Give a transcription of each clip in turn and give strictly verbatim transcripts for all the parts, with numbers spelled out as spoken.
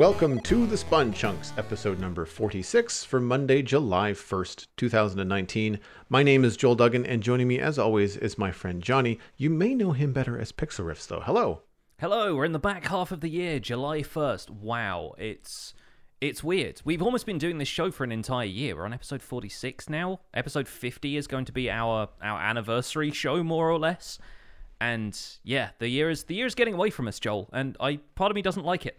Welcome to The Spawn Chunks, episode number forty-six for Monday, July first, two thousand nineteen. My name is Joel Duggan, and joining me, as always, is my friend Jonny. You may know him better as Pixlriffs, though. Hello. Hello. We're in the back half of the year, July first. Wow. It's... It's weird. We've almost been doing this show for an entire year. We're on episode forty-six now. Episode fifty is going to be our, our anniversary show, more or less. And yeah, the year is the year is getting away from us, Joel. And I part of me doesn't like it,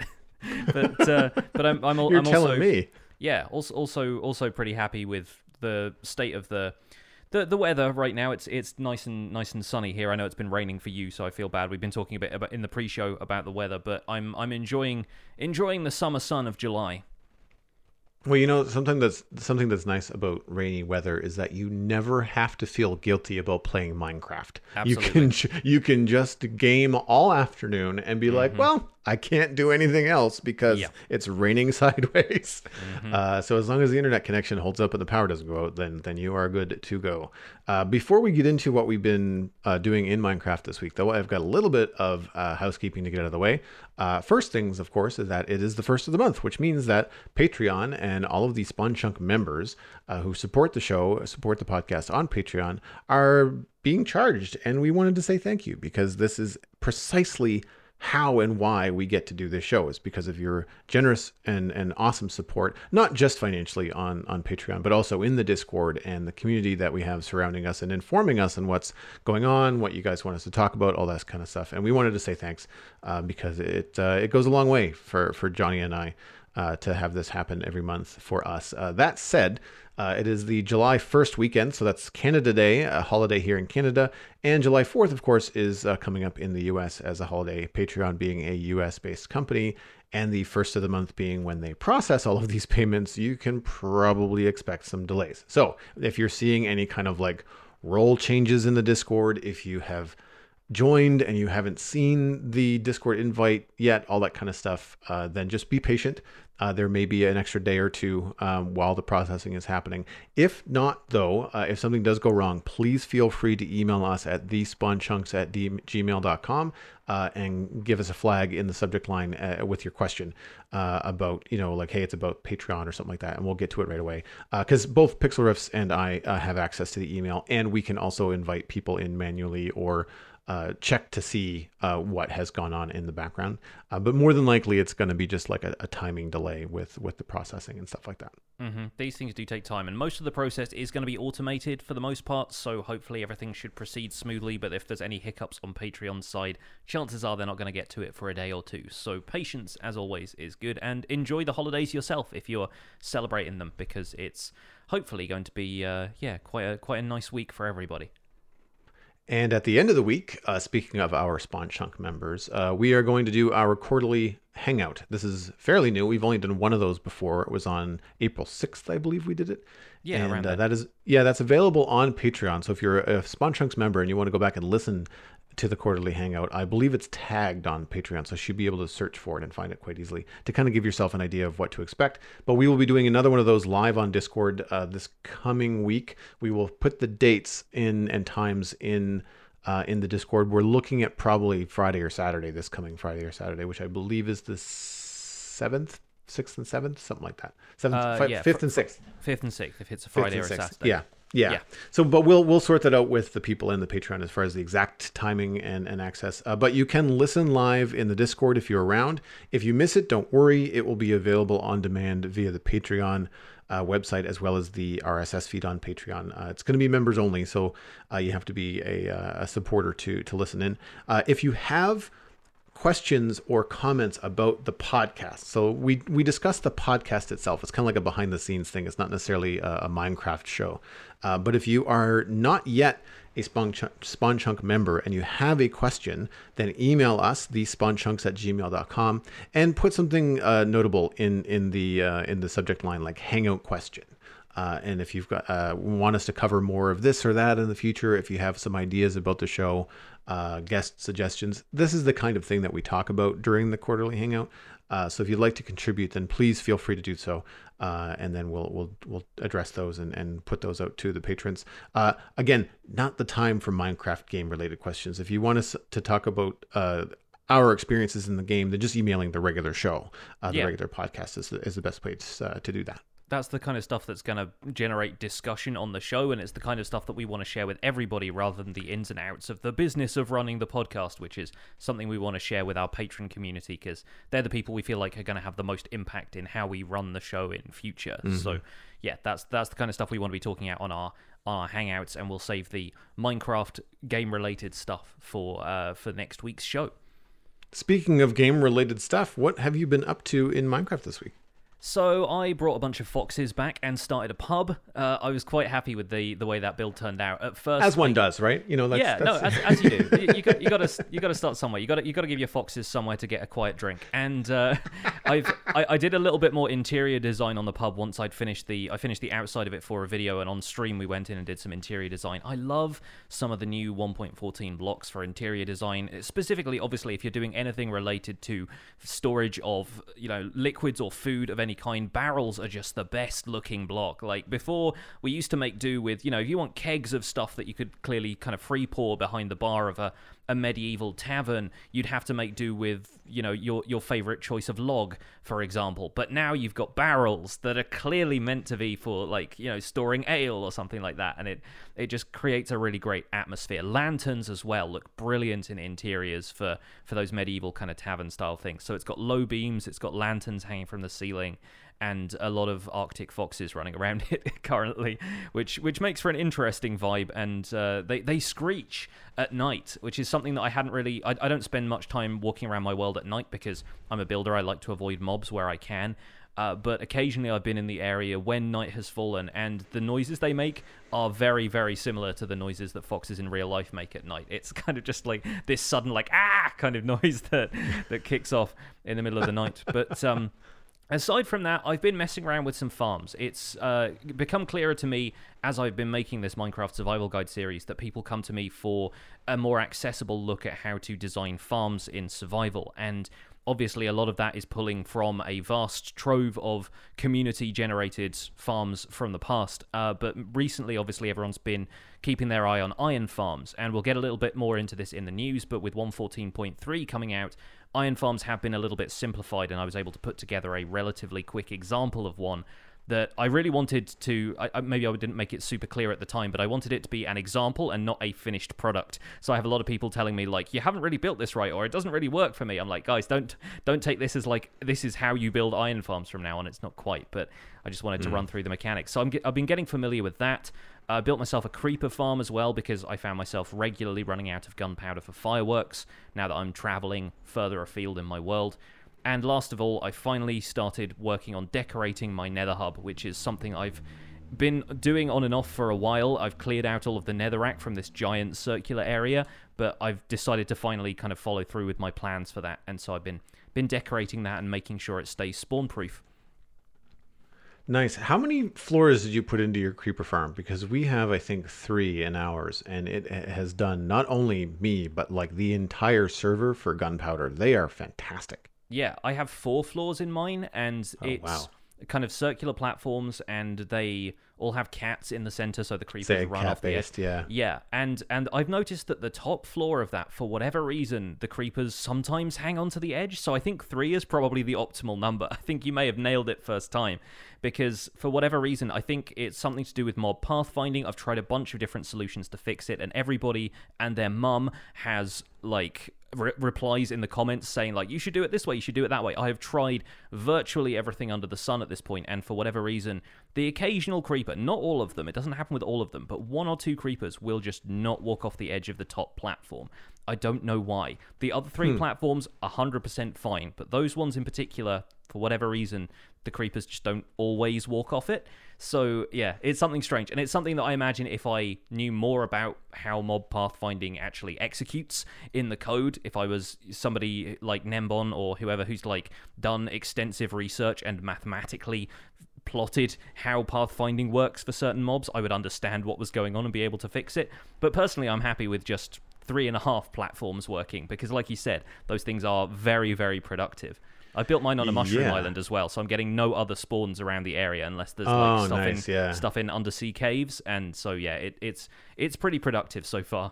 but uh, but I'm I'm, You're I'm telling also me. Yeah, also also also pretty happy with the state of the the the weather right now. It's it's nice and nice and sunny here. I know it's been raining for you, so I feel bad. We've been talking a bit about in the pre-show about the weather, but I'm I'm enjoying enjoying the summer sun of July. Well, you know, something that's something that's nice about rainy weather is that you never have to feel guilty about playing Minecraft. Absolutely. You can you can just game all afternoon and be mm-hmm. like, well, I can't do anything else because yeah. it's raining sideways. Mm-hmm. Uh, so as long as the internet connection holds up and the power doesn't go out, then then you are good to go. Uh, before we get into what we've been uh, doing in Minecraft this week, though, I've got a little bit of uh, housekeeping to get out of the way. Uh, first things, of course, is that it is the first of the month, which means that Patreon and all of the Spawn Chunk members uh, who support the show, support the podcast on Patreon, are being charged. And we wanted to say thank you because this is precisely how and why we get to do this show is because of your generous and, and awesome support, not just financially on, on Patreon, but also in the Discord and the community that we have surrounding us and informing us on what's going on, what you guys want us to talk about, all that kind of stuff. And we wanted to say thanks uh, because it uh, it goes a long way for, for Jonny and I uh, to have this happen every month for us. Uh, that said, Uh, it is the July first weekend, so that's Canada Day, a holiday here in Canada. And July fourth, of course, is uh, coming up in the U S as a holiday, Patreon being a U S-based company. And the first of the month being when they process all of these payments, you can probably expect some delays. So if you're seeing any kind of like role changes in the Discord, if you have joined and you haven't seen the Discord invite yet, all that kind of stuff, uh, then just be patient. Uh, there may be an extra day or two um, while the processing is happening. If not, though, uh, if something does go wrong, please feel free to email us at thespawnchunks at gmail dot com uh, and give us a flag in the subject line uh, with your question uh, about, you know, like, hey, it's about Patreon or something like that, and we'll get to it right away. Because uh, both Pixlriffs and I uh, have access to the email, and we can also invite people in manually or Uh, check to see uh, what has gone on in the background. Uh, but more than likely, it's going to be just like a, a timing delay with, with the processing and stuff like that. Mm-hmm. These things do take time, and most of the process is going to be automated for the most part, so hopefully everything should proceed smoothly. But if there's any hiccups on Patreon's side, chances are they're not going to get to it for a day or two. So patience, as always, is good, and enjoy the holidays yourself if you're celebrating them, because it's hopefully going to be uh, yeah, quite a, quite a nice week for everybody. And at the end of the week, uh, speaking of our Spawn Chunk members, uh, we are going to do our quarterly hangout. This is fairly new. We've only done one of those before. It was on April sixth, I believe we did it. Yeah, and, around uh, that is yeah, that's available on Patreon. So if you're a Spawn Chunks member and you want to go back and listen to the quarterly hangout, I believe it's tagged on Patreon, so you should be able to search for it and find it quite easily to kind of give yourself an idea of what to expect. But we will be doing another one of those live on Discord uh, this coming week. We will put the dates in and times in uh, in the Discord. We're looking at probably Friday or Saturday, this coming Friday or Saturday, which I believe is the seventh, sixth and seventh, something like that. Seventh, uh, fi- yeah, fifth fr- and sixth. Fifth and sixth, if it's a Friday or a Saturday. Yeah. Yeah. yeah. So, but we'll we'll sort that out with the people in the Patreon as far as the exact timing and, and access. Uh, but you can listen live in the Discord if you're around. If you miss it, don't worry. It will be available on demand via the Patreon uh, website as well as the R S S feed on Patreon. Uh, it's going to be members only, so uh, you have to be a, uh, a supporter to, to listen in. Uh, if you have questions or comments about the podcast. So we we discussed the podcast itself. It's kind of like a behind the scenes thing. It's not necessarily a, a Minecraft show. Uh, but if you are not yet a Spawn Chunk, Spawn Chunk member and you have a question, then email us, thespawnchunks at gmail dot com, and put something uh, notable in in the uh, in the subject line, like hangout question. Uh, and if you've got uh, want us to cover more of this or that in the future, if you have some ideas about the show, uh, guest suggestions, this is the kind of thing that we talk about during the quarterly hangout. Uh, so if you'd like to contribute, then please feel free to do so. Uh, and then we'll we'll we'll address those and, and put those out to the patrons. Uh, again, not the time for Minecraft game related questions. If you want us to talk about uh, our experiences in the game than just emailing the regular show. Uh, the yeah. regular podcast is, is the best place uh, to do that. That's the kind of stuff that's going to generate discussion on the show, and it's the kind of stuff that we want to share with everybody rather than the ins and outs of the business of running the podcast, which is something we want to share with our Patreon community because they're the people we feel like are going to have the most impact in how we run the show in future. Mm-hmm. So yeah, that's that's the kind of stuff we want to be talking out on our on our Hangouts, and we'll save the Minecraft game-related stuff for uh, for next week's show. Speaking of game-related stuff, what have you been up to in Minecraft this week? So I brought a bunch of foxes back and started a pub. Uh, I was quite happy with the the way that build turned out. At first, as one I, does, right? You know, that's, yeah, that's... no, as, as you do, you, you got you got to you got to start somewhere. You got you got to give your foxes somewhere to get a quiet drink. And uh, I've I, I did a little bit more interior design on the pub once I'd finished the I finished the outside of it for a video, and on stream we went in and did some interior design. I love some of the new one point fourteen blocks for interior design, specifically, obviously, if you're doing anything related to storage of, you know, liquids or food of any kind. Barrels are just the best looking block. Like before, we used to make do with, you know, if you want kegs of stuff that you could clearly kind of free pour behind the bar of a, a medieval tavern, you'd have to make do with, you know, your your favorite choice of log, for example. But now you've got barrels that are clearly meant to be for, like, you know, storing ale or something like that, and it it just creates a really great atmosphere. Lanterns as well look brilliant in interiors for for those medieval kind of tavern style things. So it's got low beams, it's got lanterns hanging from the ceiling, and a lot of Arctic foxes running around it currently, which which makes for an interesting vibe. And uh, they, they screech at night, which is something that I hadn't really... I, I don't spend much time walking around my world at night because I'm a builder. I like to avoid mobs where I can. Uh, but occasionally I've been in the area when night has fallen, and the noises they make are very, very similar to the noises that foxes in real life make at night. It's kind of just like this sudden, like, ah, kind of noise that, that kicks off in the middle of the night. But... um. Aside from that, I've been messing around with some farms. It's uh, become clearer to me as I've been making this Minecraft Survival Guide series that people come to me for a more accessible look at how to design farms in survival. And obviously, a lot of that is pulling from a vast trove of community-generated farms from the past. Uh, but recently, obviously, everyone's been keeping their eye on iron farms. And we'll get a little bit more into this in the news, but with one fourteen point three coming out, iron farms have been a little bit simplified, and I was able to put together a relatively quick example of one that I really wanted to... I, maybe I didn't make it super clear at the time, but I wanted it to be an example and not a finished product. So I have a lot of people telling me, like, you haven't really built this right, or it doesn't really work for me. I'm like, guys, don't don't take this as, like, this is how you build iron farms from now on. It's not quite, but I just wanted mm. to run through the mechanics. So I'm, I've been getting familiar with that. I uh, built myself a creeper farm as well because I found myself regularly running out of gunpowder for fireworks now that I'm traveling further afield in my world. And last of all, I finally started working on decorating my nether hub, which is something I've been doing on and off for a while. I've cleared out all of the netherrack from this giant circular area, but I've decided to finally kind of follow through with my plans for that. And so I've been, been decorating that and making sure it stays spawn-proof. Nice. How many floors did you put into your creeper farm? Because we have, I think, three in ours, and it has done not only me, but like the entire server for gunpowder. They are fantastic. Yeah, I have four floors in mine, and oh, it's wow. kind of circular platforms, and they all have cats in the center, so the creepers Say run off the edge. Yeah, yeah, and and I've noticed that the top floor of that, for whatever reason, the creepers sometimes hang onto the edge. So I think three is probably the optimal number. I think you may have nailed it first time, because for whatever reason, I think it's something to do with mob pathfinding. I've tried a bunch of different solutions to fix it, and everybody and their mum has like. Re- replies in the comments saying, like, you should do it this way, you should do it that way. I have tried virtually everything under the sun at this point, and for whatever reason, the occasional creeper, not all of them, it doesn't happen with all of them, but one or two creepers will just not walk off the edge of the top platform. I don't know why. The other three hmm. platforms, one hundred percent fine, but those ones in particular, for whatever reason, the creepers just don't always walk off it. So, yeah, it's something strange. And it's something that I imagine if I knew more about how mob pathfinding actually executes in the code, if I was somebody like Nembon or whoever who's, like, done extensive research and mathematically plotted how pathfinding works for certain mobs, I would understand what was going on and be able to fix it. But personally, I'm happy with just three and a half platforms working because, like you said, those things are very, very productive. I built mine on a mushroom yeah. island as well, so I'm getting no other spawns around the area unless there's like oh, stuff, nice, in, yeah. stuff in undersea caves. And so, yeah, it, it's it's pretty productive so far.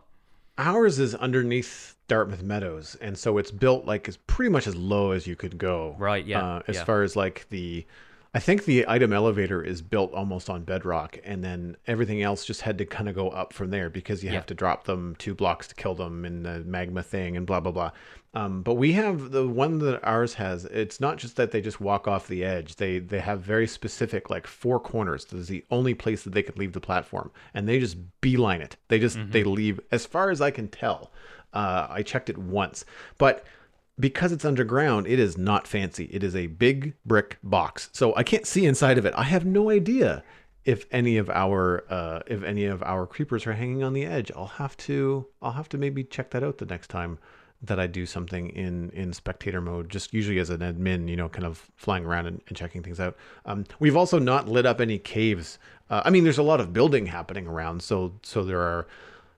Ours is underneath Dartmouth Meadows, and so it's built like as pretty much as low as you could go. Right. Yeah. Uh, as yeah. far as like the, I think the item elevator is built almost on bedrock, and then everything else just had to kind of go up from there because you yeah. have to drop them two blocks to kill them in the magma thing and blah blah blah. Um, but we have the one that ours has. It's not just that they just walk off the edge. They they have very specific like four corners. This is the only place that they could leave the platform, and they just beeline it. They just mm-hmm. they leave as far as I can tell. Uh, I checked it once, but because it's underground, it is not fancy. It is a big brick box, so I can't see inside of it. I have no idea if any of our uh, if any of our creepers are hanging on the edge. I'll have to I'll have to maybe check that out the next time that I do something in, in spectator mode, just usually as an admin, you know, kind of flying around and, and checking things out. Um, we've also not lit up any caves. Uh, I mean, there's a lot of building happening around, so so there are.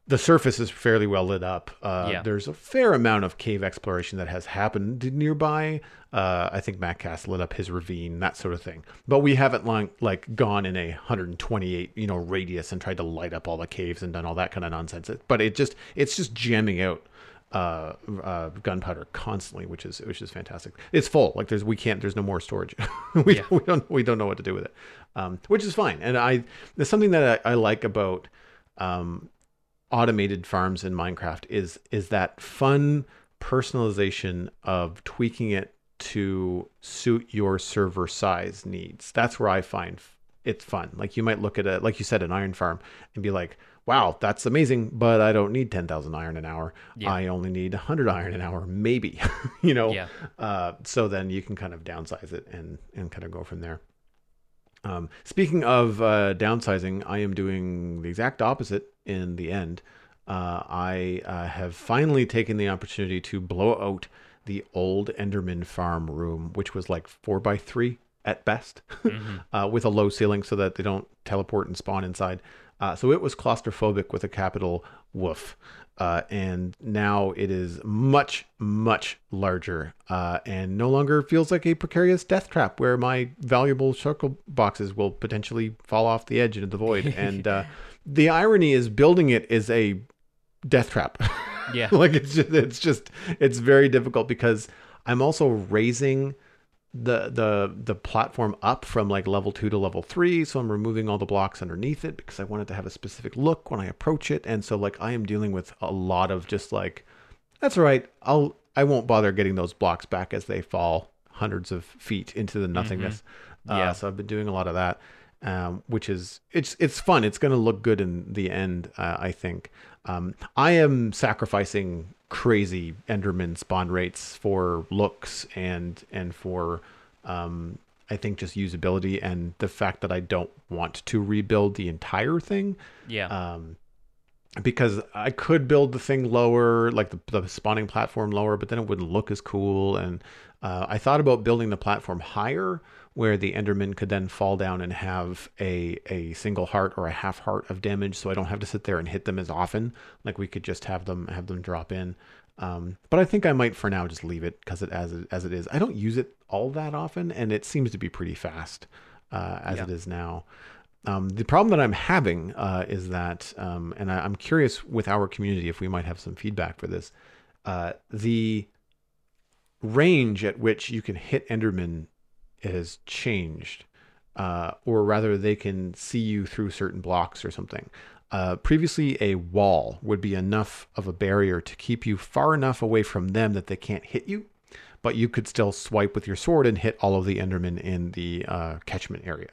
The surface is fairly well lit up. Uh, yeah. There's a fair amount of cave exploration that has happened nearby. Uh, I think Mattcast lit up his ravine, that sort of thing. But we haven't like, like gone in a one hundred twenty-eight, you know, radius and tried to light up all the caves and done all that kind of nonsense. But it just it's just jamming out uh, uh, gunpowder constantly, which is which is fantastic. It's full. Like there's we can't there's no more storage. we, yeah. we don't we don't know what to do with it, um, which is fine. And I there's something that I, I like about. Um, automated farms in Minecraft is is that fun personalization of tweaking it to suit your server size needs. That's where I find it's fun. Like you might look at a, like you said, an iron farm and be like, wow, that's amazing, but I don't need ten thousand iron an hour. Yeah. I only need one hundred iron an hour, maybe, you know? Yeah. Uh, so then you can kind of downsize it and, and kind of go from there. Um, speaking of uh, downsizing, I am doing the exact opposite in the end. Uh, I uh, have finally taken the opportunity to blow out the old Enderman farm room, which was like four by three at best, mm-hmm. uh, with a low ceiling so that they don't teleport and spawn inside. Uh, so it was claustrophobic with a capital woof. Uh, and now it is much, much larger uh, and no longer feels like a precarious death trap where my valuable circle boxes will potentially fall off the edge into the void. And uh, the irony is building it is a death trap. Yeah. Like it's just, it's just, it's very difficult because I'm also raising the the the platform up from like level two to level three, so I'm removing all the blocks underneath it because I wanted to have a specific look when I approach it. And so like I am dealing with a lot of just like, that's all right, I'll I won't bother getting those blocks back as they fall hundreds of feet into the nothingness. Mm-hmm. Yeah. Uh, so I've been doing a lot of that, um which is it's it's fun. It's going to look good in the end. uh, I think um I am sacrificing crazy Enderman spawn rates for looks and and for um I think just usability and the fact that I don't want to rebuild the entire thing. Yeah. Um because I could build the thing lower, like the, the spawning platform lower, but then it wouldn't look as cool. And uh, I thought about building the platform higher where the Enderman could then fall down and have a a single heart or a half heart of damage, so I don't have to sit there and hit them as often. Like we could just have them have them drop in. Um, but I think I might for now just leave it because it as it, as it is. I don't use it all that often, and it seems to be pretty fast uh, as yeah. it is now. Um, the problem that I'm having uh, is that, um, and I, I'm curious with our community if we might have some feedback for this. Uh, the range at which you can hit Enderman has changed, uh, or rather they can see you through certain blocks or something. Uh, previously, a wall would be enough of a barrier to keep you far enough away from them that they can't hit you, but you could still swipe with your sword and hit all of the Endermen in the uh, catchment area.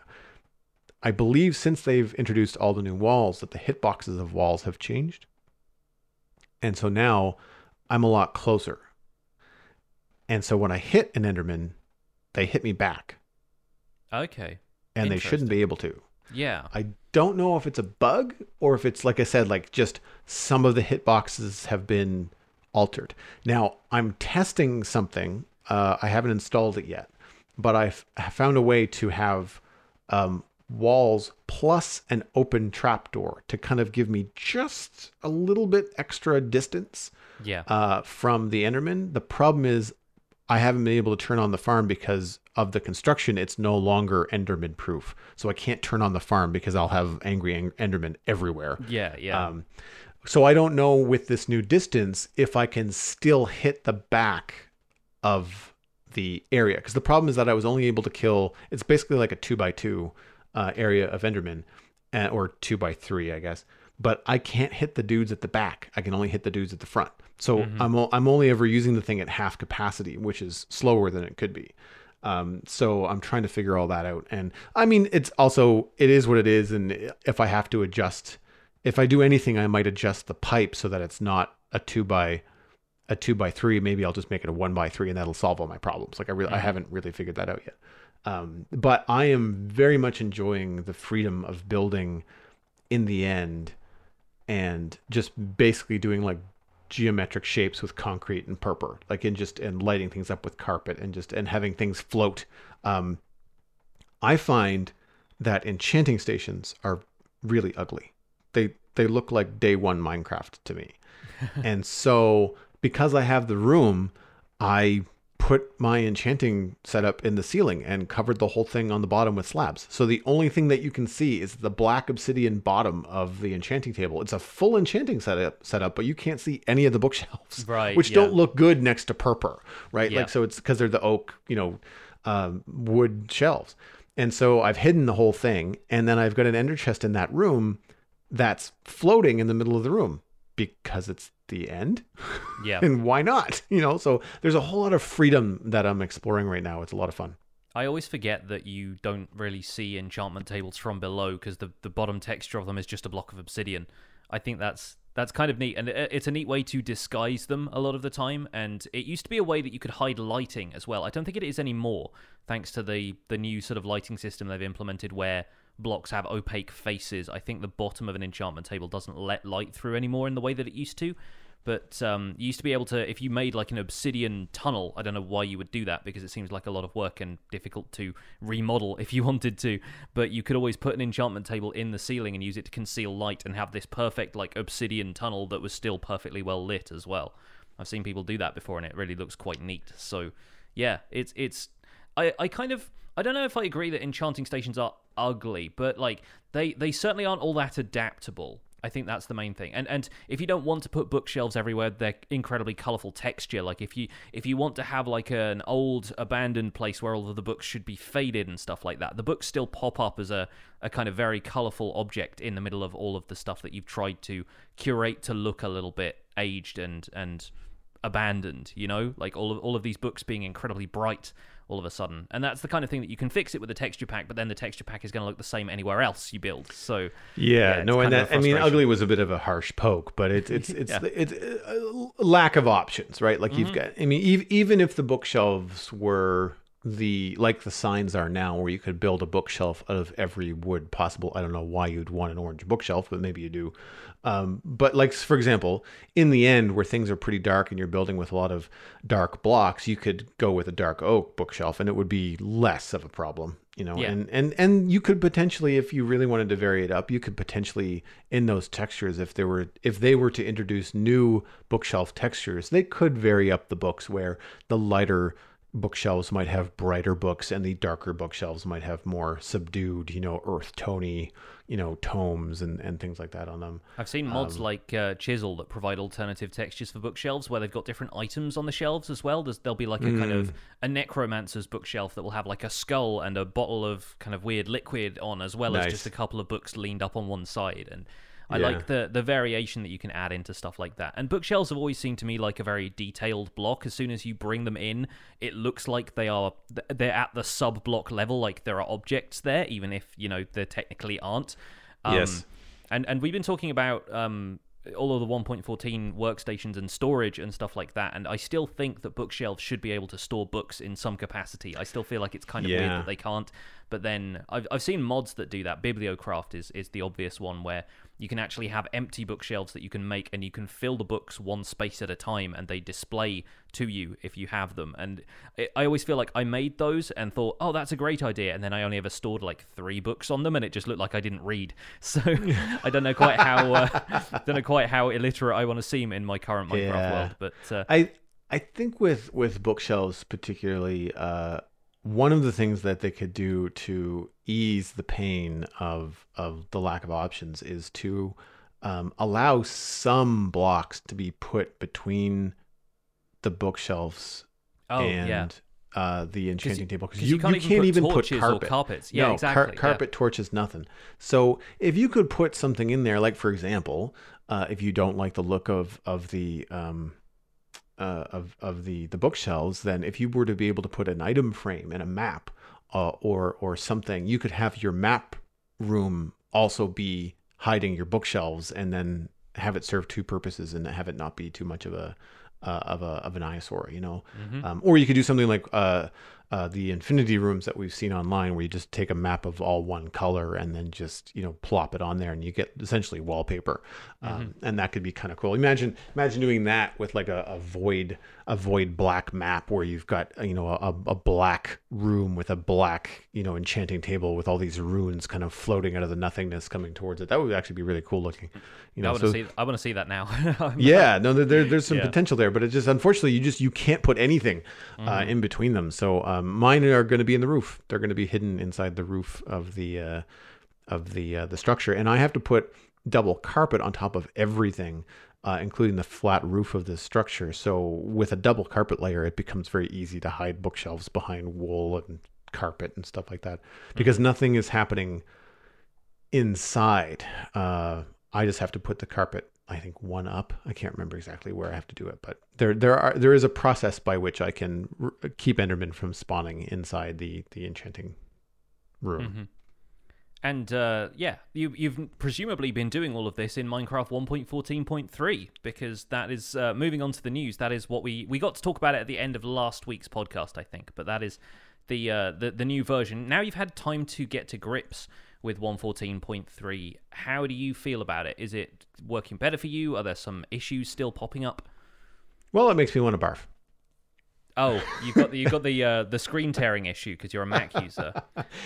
I believe since they've introduced all the new walls that the hitboxes of walls have changed. And so now I'm a lot closer. And so when I hit an Enderman, they hit me back. Okay. And they shouldn't be able to. Yeah. I don't know if it's a bug or if it's, like I said, like just some of the hitboxes have been altered. Now, I'm testing something. Uh, I haven't installed it yet, but I've found a way to have um, walls plus an open trapdoor to kind of give me just a little bit extra distance yeah. uh, from the Enderman. The problem is, I haven't been able to turn on the farm because of the construction. It's no longer Enderman proof. So I can't turn on the farm because I'll have angry Enderman everywhere. Yeah. Yeah. Um, So I don't know with this new distance if I can still hit the back of the area. Because the problem is that I was only able to kill, it's basically like a two by two uh, area of Enderman, uh, or two by three, I guess. But I can't hit the dudes at the back. I can only hit the dudes at the front. So mm-hmm. I'm I'm only ever using the thing at half capacity, which is slower than it could be. Um, so I'm trying to figure all that out. And I mean, it's also, it is what it is. And if I have to adjust, if I do anything, I might adjust the pipe so that it's not a two by a two by three. Maybe I'll just make it a one by three and that'll solve all my problems. Like I really, mm-hmm. I haven't really figured that out yet. Um, but I am very much enjoying the freedom of building in the end and just basically doing like geometric shapes with concrete and purpur, like in just and lighting things up with carpet and just and having things float. Um, I find that enchanting stations are really ugly. They they look like day one Minecraft to me. And so because I have the room, I put my enchanting setup in the ceiling and covered the whole thing on the bottom with slabs. So the only thing that you can see is the black obsidian bottom of the enchanting table. It's a full enchanting setup, setup, but you can't see any of the bookshelves, right, which yeah. don't look good next to purpur, right? Yeah. Like, so it's because they're the oak, you know, um, wood shelves. And so I've hidden the whole thing. And then I've got an ender chest in that room that's floating in the middle of the room because it's the end. Yeah. And why not? You know, so there's a whole lot of freedom that I'm exploring right now. It's a lot of fun. I always forget that you don't really see enchantment tables from below because the, the bottom texture of them is just a block of obsidian. I think that's that's kind of neat. And it, it's a neat way to disguise them a lot of the time. And it used to be a way that you could hide lighting as well. I don't think it is anymore, thanks to the the new sort of lighting system they've implemented where blocks have opaque faces. I think the bottom of an enchantment table doesn't let light through anymore in the way that it used to. But um, you used to be able to, if you made like an obsidian tunnel, I don't know why you would do that because it seems like a lot of work and difficult to remodel if you wanted to. But you could always put an enchantment table in the ceiling and use it to conceal light and have this perfect like obsidian tunnel that was still perfectly well lit as well. I've seen people do that before and it really looks quite neat. So yeah, it's it's. I, I kind of, I don't know if I agree that enchanting stations are ugly, but like they, they certainly aren't all that adaptable. I think that's the main thing. And and if you don't want to put bookshelves everywhere, they're incredibly colourful texture. Like if you if you want to have like an old abandoned place where all of the books should be faded and stuff like that, the books still pop up as a, a kind of very colourful object in the middle of all of the stuff that you've tried to curate to look a little bit aged and and abandoned, you know? Like all of all of these books being incredibly bright all of a sudden. And that's the kind of thing that you can fix it with a texture pack, but then the texture pack is going to look the same anywhere else you build. So yeah, yeah no, and that, I mean, ugly was a bit of a harsh poke, but it's, it's, it's, yeah. it's, it's uh, lack of options, right? Like mm-hmm. you've got, I mean, ev- even if the bookshelves were the, like the signs are now where you could build a bookshelf out of every wood possible. I don't know why you'd want an orange bookshelf, but maybe you do. Um, but like, for example, in the end where things are pretty dark and you're building with a lot of dark blocks, you could go with a dark oak bookshelf and it would be less of a problem, you know, yeah. and, and, and you could potentially, if you really wanted to vary it up, you could potentially in those textures, if there were, if they were to introduce new bookshelf textures, they could vary up the books where the lighter bookshelves might have brighter books and the darker bookshelves might have more subdued, you know, earth tony, you know, tomes and, and things like that on them. I've seen mods um, like uh, Chisel that provide alternative textures for bookshelves where they've got different items on the shelves as well. There's, there'll be like a mm. kind of a necromancer's bookshelf that will have like a skull and a bottle of kind of weird liquid on as well nice. As just a couple of books leaned up on one side. And I yeah. like the, the variation that you can add into stuff like that. And bookshelves have always seemed to me like a very detailed block. As soon as you bring them in, it looks like they are they're at the sub-block level, like there are objects there, even if, you know, there technically aren't. Um, yes. And, and we've been talking about um, all of the one point fourteen workstations and storage and stuff like that, and I still think that bookshelves should be able to store books in some capacity. I still feel like it's kind of yeah. weird that they can't. But then I've, I've seen mods that do that. Bibliocraft is, is the obvious one where you can actually have empty bookshelves that you can make and you can fill the books one space at a time and they display to you if you have them. And it, I always feel like I made those and thought, oh, that's a great idea. And then I only ever stored like three books on them and it just looked like I didn't read. So I don't know quite how uh, don't know quite how illiterate I want to seem in my current Minecraft yeah. world. But uh, I I think with, with bookshelves particularly, uh, one of the things that they could do to ease the pain of of the lack of options is to um, allow some blocks to be put between the bookshelves oh, and yeah. uh, the enchanting you, table. Because you, you can't, you even, can't put even put carpet. Or carpets. Yeah, no, exactly. Car- carpet, yeah. torches, nothing. So if you could put something in there, like, for example, uh, if you don't like the look of, of the... Um, Uh, of of the the bookshelves, then if you were to be able to put an item frame and a map uh, or or something, you could have your map room also be hiding your bookshelves, and then have it serve two purposes and have it not be too much of a uh, of a of an eyesore, you know. Mm-hmm. Um, or you could do something like uh, uh, the infinity rooms that we've seen online, where you just take a map of all one color and then just, you know, plop it on there, and you get essentially wallpaper. Um, mm-hmm. And that could be kind of cool. Imagine imagine doing that with like a, a void a void black map, where you've got, you know, a, a black room with a black, you know, enchanting table with all these runes kind of floating out of the nothingness coming towards it. That would actually be really cool looking. You know, I want to so, see, I want to see that now. yeah, no, there, there's some yeah. potential there, but it just, unfortunately, you just you can't put anything mm-hmm. uh, in between them. So um, mine are going to be in the roof. They're going to be hidden inside the roof of the uh, of the uh, the structure, and I have to put double carpet on top of everything. Uh, including the flat roof of this structure. So with a double carpet layer, it becomes very easy to hide bookshelves behind wool and carpet and stuff like that, because mm-hmm. nothing is happening inside. Uh, I just have to put the carpet, I think, one up. I can't remember exactly where I have to do it, but there there are there is a process by which I can r- keep Enderman from spawning inside the, the enchanting room. Mm-hmm. And uh, yeah, you, you've presumably been doing all of this in Minecraft one point fourteen point three, because that is uh, moving on to the news. That is what we we got to talk about it at the end of last week's podcast, I think. But that is the uh, the, the new version. Now you've had time to get to grips with one fourteen point three. How do you feel about it? Is it working better for you? Are there some issues still popping up? Well, it makes me want to barf. Oh, you've got the, you've got the uh, the screen tearing issue because you're a Mac user.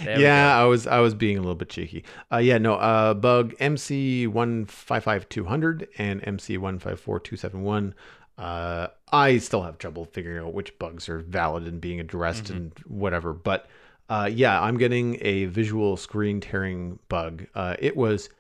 There yeah, I was I was being a little bit cheeky. Uh, yeah, no, uh, bug M C one five five two hundred and M C one five four two seven one. Uh, I still have trouble figuring out which bugs are valid and being addressed mm-hmm. and whatever. But uh, yeah, I'm getting a visual screen tearing bug. Uh, it was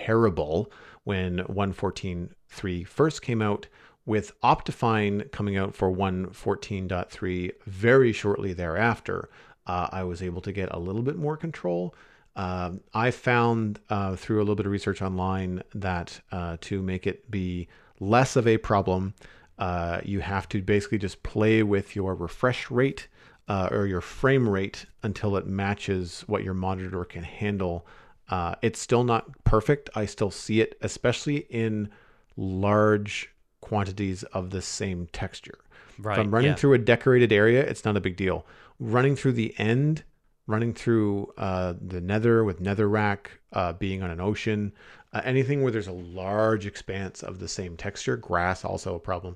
terrible when one fourteen point three first came out, with Optifine coming out for one fourteen point three very shortly thereafter. Uh, I was able to get a little bit more control. Um, I found uh, through a little bit of research online that uh, to make it be less of a problem, uh, you have to basically just play with your refresh rate uh, or your frame rate until it matches what your monitor can handle. Uh, it's still not perfect. I still see it, especially in large quantities of the same texture. Right, if I'm running yeah. through a decorated area, it's not a big deal. Running through the end, running through uh, the nether with netherrack, uh, being on an ocean, uh, anything where there's a large expanse of the same texture, grass also a problem.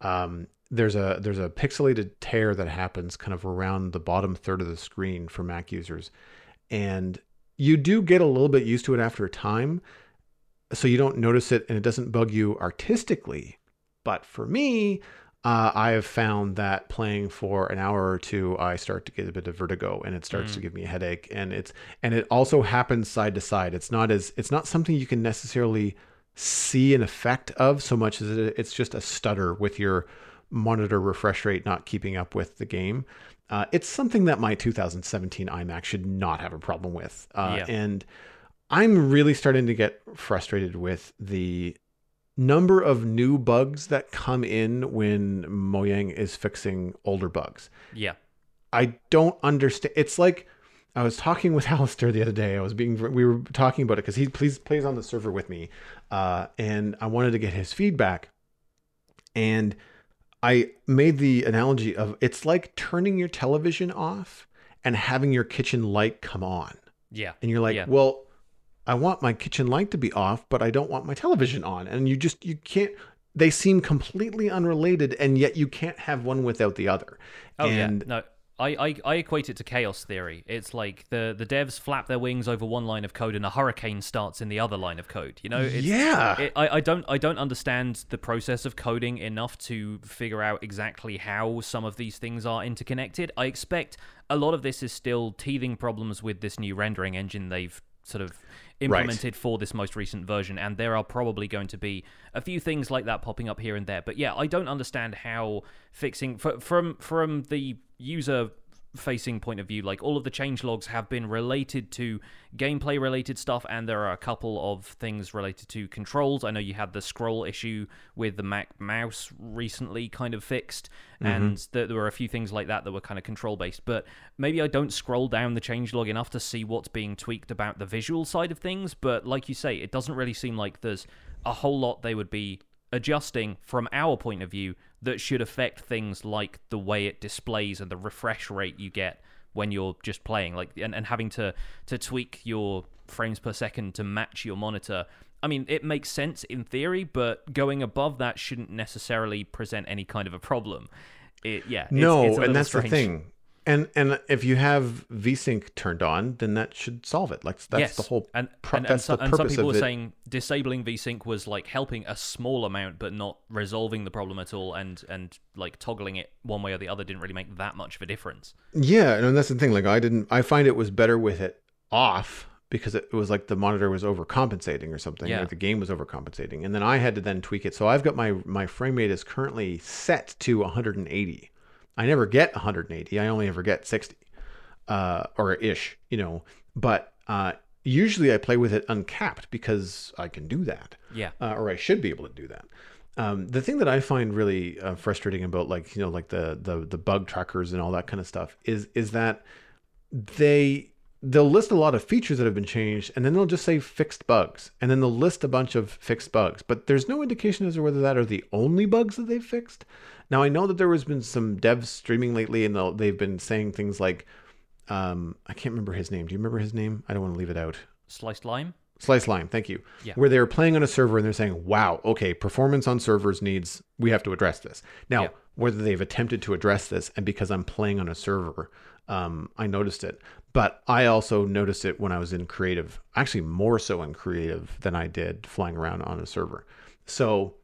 Um, there's a there's a pixelated tear that happens kind of around the bottom third of the screen for Mac users. And you do get a little bit used to it after a time, so you don't notice it and it doesn't bug you artistically. But for me, uh, I have found that playing for an hour or two, I start to get a bit of vertigo, and it starts mm. to give me a headache. And it's and it also happens side to side. It's not as it's not something you can necessarily see an effect of so much as it, it's just a stutter with your monitor refresh rate not keeping up with the game. Uh, it's something that my two thousand seventeen iMac should not have a problem with, uh, yeah. and I'm really starting to get frustrated with the number of new bugs that come in when Mojang is fixing older bugs. Yeah. I don't understand. It's like, I was talking with Alistair the other day. I was being, we were talking about it because he plays, plays on the server with me. Uh, and I wanted to get his feedback. And I made the analogy of, it's like turning your television off and having your kitchen light come on. Yeah. And you're like, yeah. well, I want my kitchen light to be off, but I don't want my television on. And you just, you can't, they seem completely unrelated, and yet you can't have one without the other. Oh, and yeah. No, I, I, I equate it to chaos theory. It's like the, the devs flap their wings over one line of code and a hurricane starts in the other line of code. You know, it's, yeah. It, I, I don't I don't understand the process of coding enough to figure out exactly how some of these things are interconnected. I expect a lot of this is still teething problems with this new rendering engine they've sort of implemented right. for this most recent version, and there are probably going to be a few things like that popping up here and there. But yeah, I don't understand how fixing f- from from the user facing point of view, like all of the changelogs have been related to gameplay related stuff, and there are a couple of things related to controls. I know you had the scroll issue with the Mac mouse recently kind of fixed, mm-hmm. and th- there were a few things like that that were kind of control based, but maybe I don't scroll down the changelog enough to see what's being tweaked about the visual side of things. But like you say, it doesn't really seem like there's a whole lot they would be adjusting from our point of view that should affect things like the way it displays and the refresh rate you get when you're just playing, like, and, and having to to tweak your frames per second to match your monitor. I mean, it makes sense in theory, but going above that shouldn't necessarily present any kind of a problem. It, yeah. No, it's, it's and that's strange. The thing. And and if you have VSync turned on, then that should solve it. Like that's yes. the whole. And, pro- and, and, that's so, the and some people were saying disabling VSync was like helping a small amount, but not resolving the problem at all. And and like toggling it one way or the other didn't really make that much of a difference. Yeah, and that's the thing. Like I didn't. I find it was better with it off because it was like the monitor was overcompensating or something. Yeah. Like the game was overcompensating, and then I had to then tweak it. So I've got my my frame rate is currently set to one hundred eighty. I never get one hundred eighty. I only ever get sixty uh, or ish, you know, but uh, usually I play with it uncapped because I can do that. Yeah. Uh, or I should be able to do that. Um, the thing that I find really uh, frustrating about like, you know, like the, the, the bug trackers and all that kind of stuff is, is that they, they'll list a lot of features that have been changed, and then they'll just say fixed bugs. And then they'll list a bunch of fixed bugs, but there's no indication as to whether that are the only bugs that they've fixed. Now, I know that there has been some devs streaming lately, and they've been saying things like, um, I can't remember his name. Do you remember his name? I don't want to leave it out. Sliced Lime? Sliced Lime, thank you. Yeah. Where they're playing on a server and they're saying, wow, okay, performance on servers needs, we have to address this. Now, yeah. whether they've attempted to address this, and because I'm playing on a server, um, I noticed it. But I also noticed it when I was in creative, actually more so in creative than I did flying around on a server. So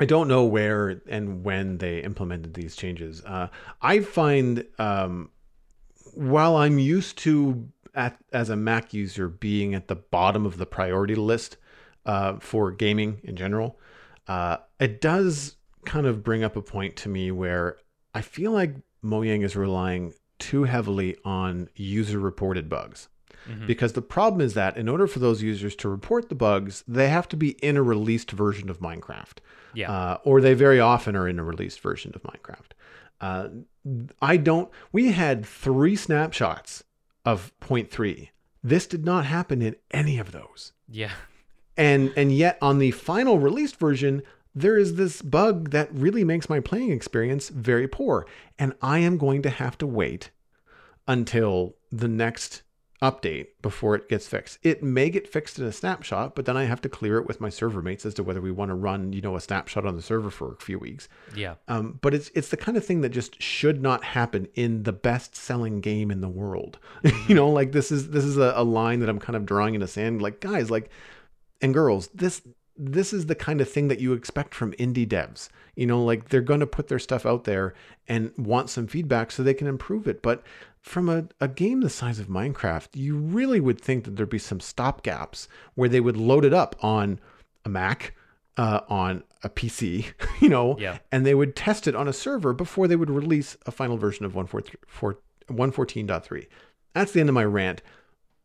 I don't know where and when they implemented these changes. Uh, I find um, while I'm used to, at, as a Mac user, being at the bottom of the priority list uh, for gaming in general, uh, it does kind of bring up a point to me where I feel like Mojang is relying too heavily on user-reported bugs. Mm-hmm. Because the problem is that in order for those users to report the bugs, they have to be in a released version of Minecraft. Yeah. Uh, or they very often are in a released version of Minecraft. Uh, I don't, we had three snapshots of point three. This did not happen in any of those. Yeah. And, and yet on the final released version, there is this bug that really makes my playing experience very poor. And I am going to have to wait until the next update before it gets fixed. It may get fixed in a snapshot, but then I have to clear it with my server mates as to whether we want to run, you know, a snapshot on the server for a few weeks. Yeah. Um, but it's it's the kind of thing that just should not happen in the best selling game in the world. Mm-hmm. You know, like this is this is a, a line that I'm kind of drawing in the sand. Like guys, like and girls, this this is the kind of thing that you expect from indie devs. You know, like they're going to put their stuff out there and want some feedback so they can improve it. But from a, a game the size of Minecraft, you really would think that there'd be some stopgaps where they would load it up on a Mac, uh, on a P C, you know, yeah. and they would test it on a server before they would release a final version of one fourteen point three. That's the end of my rant.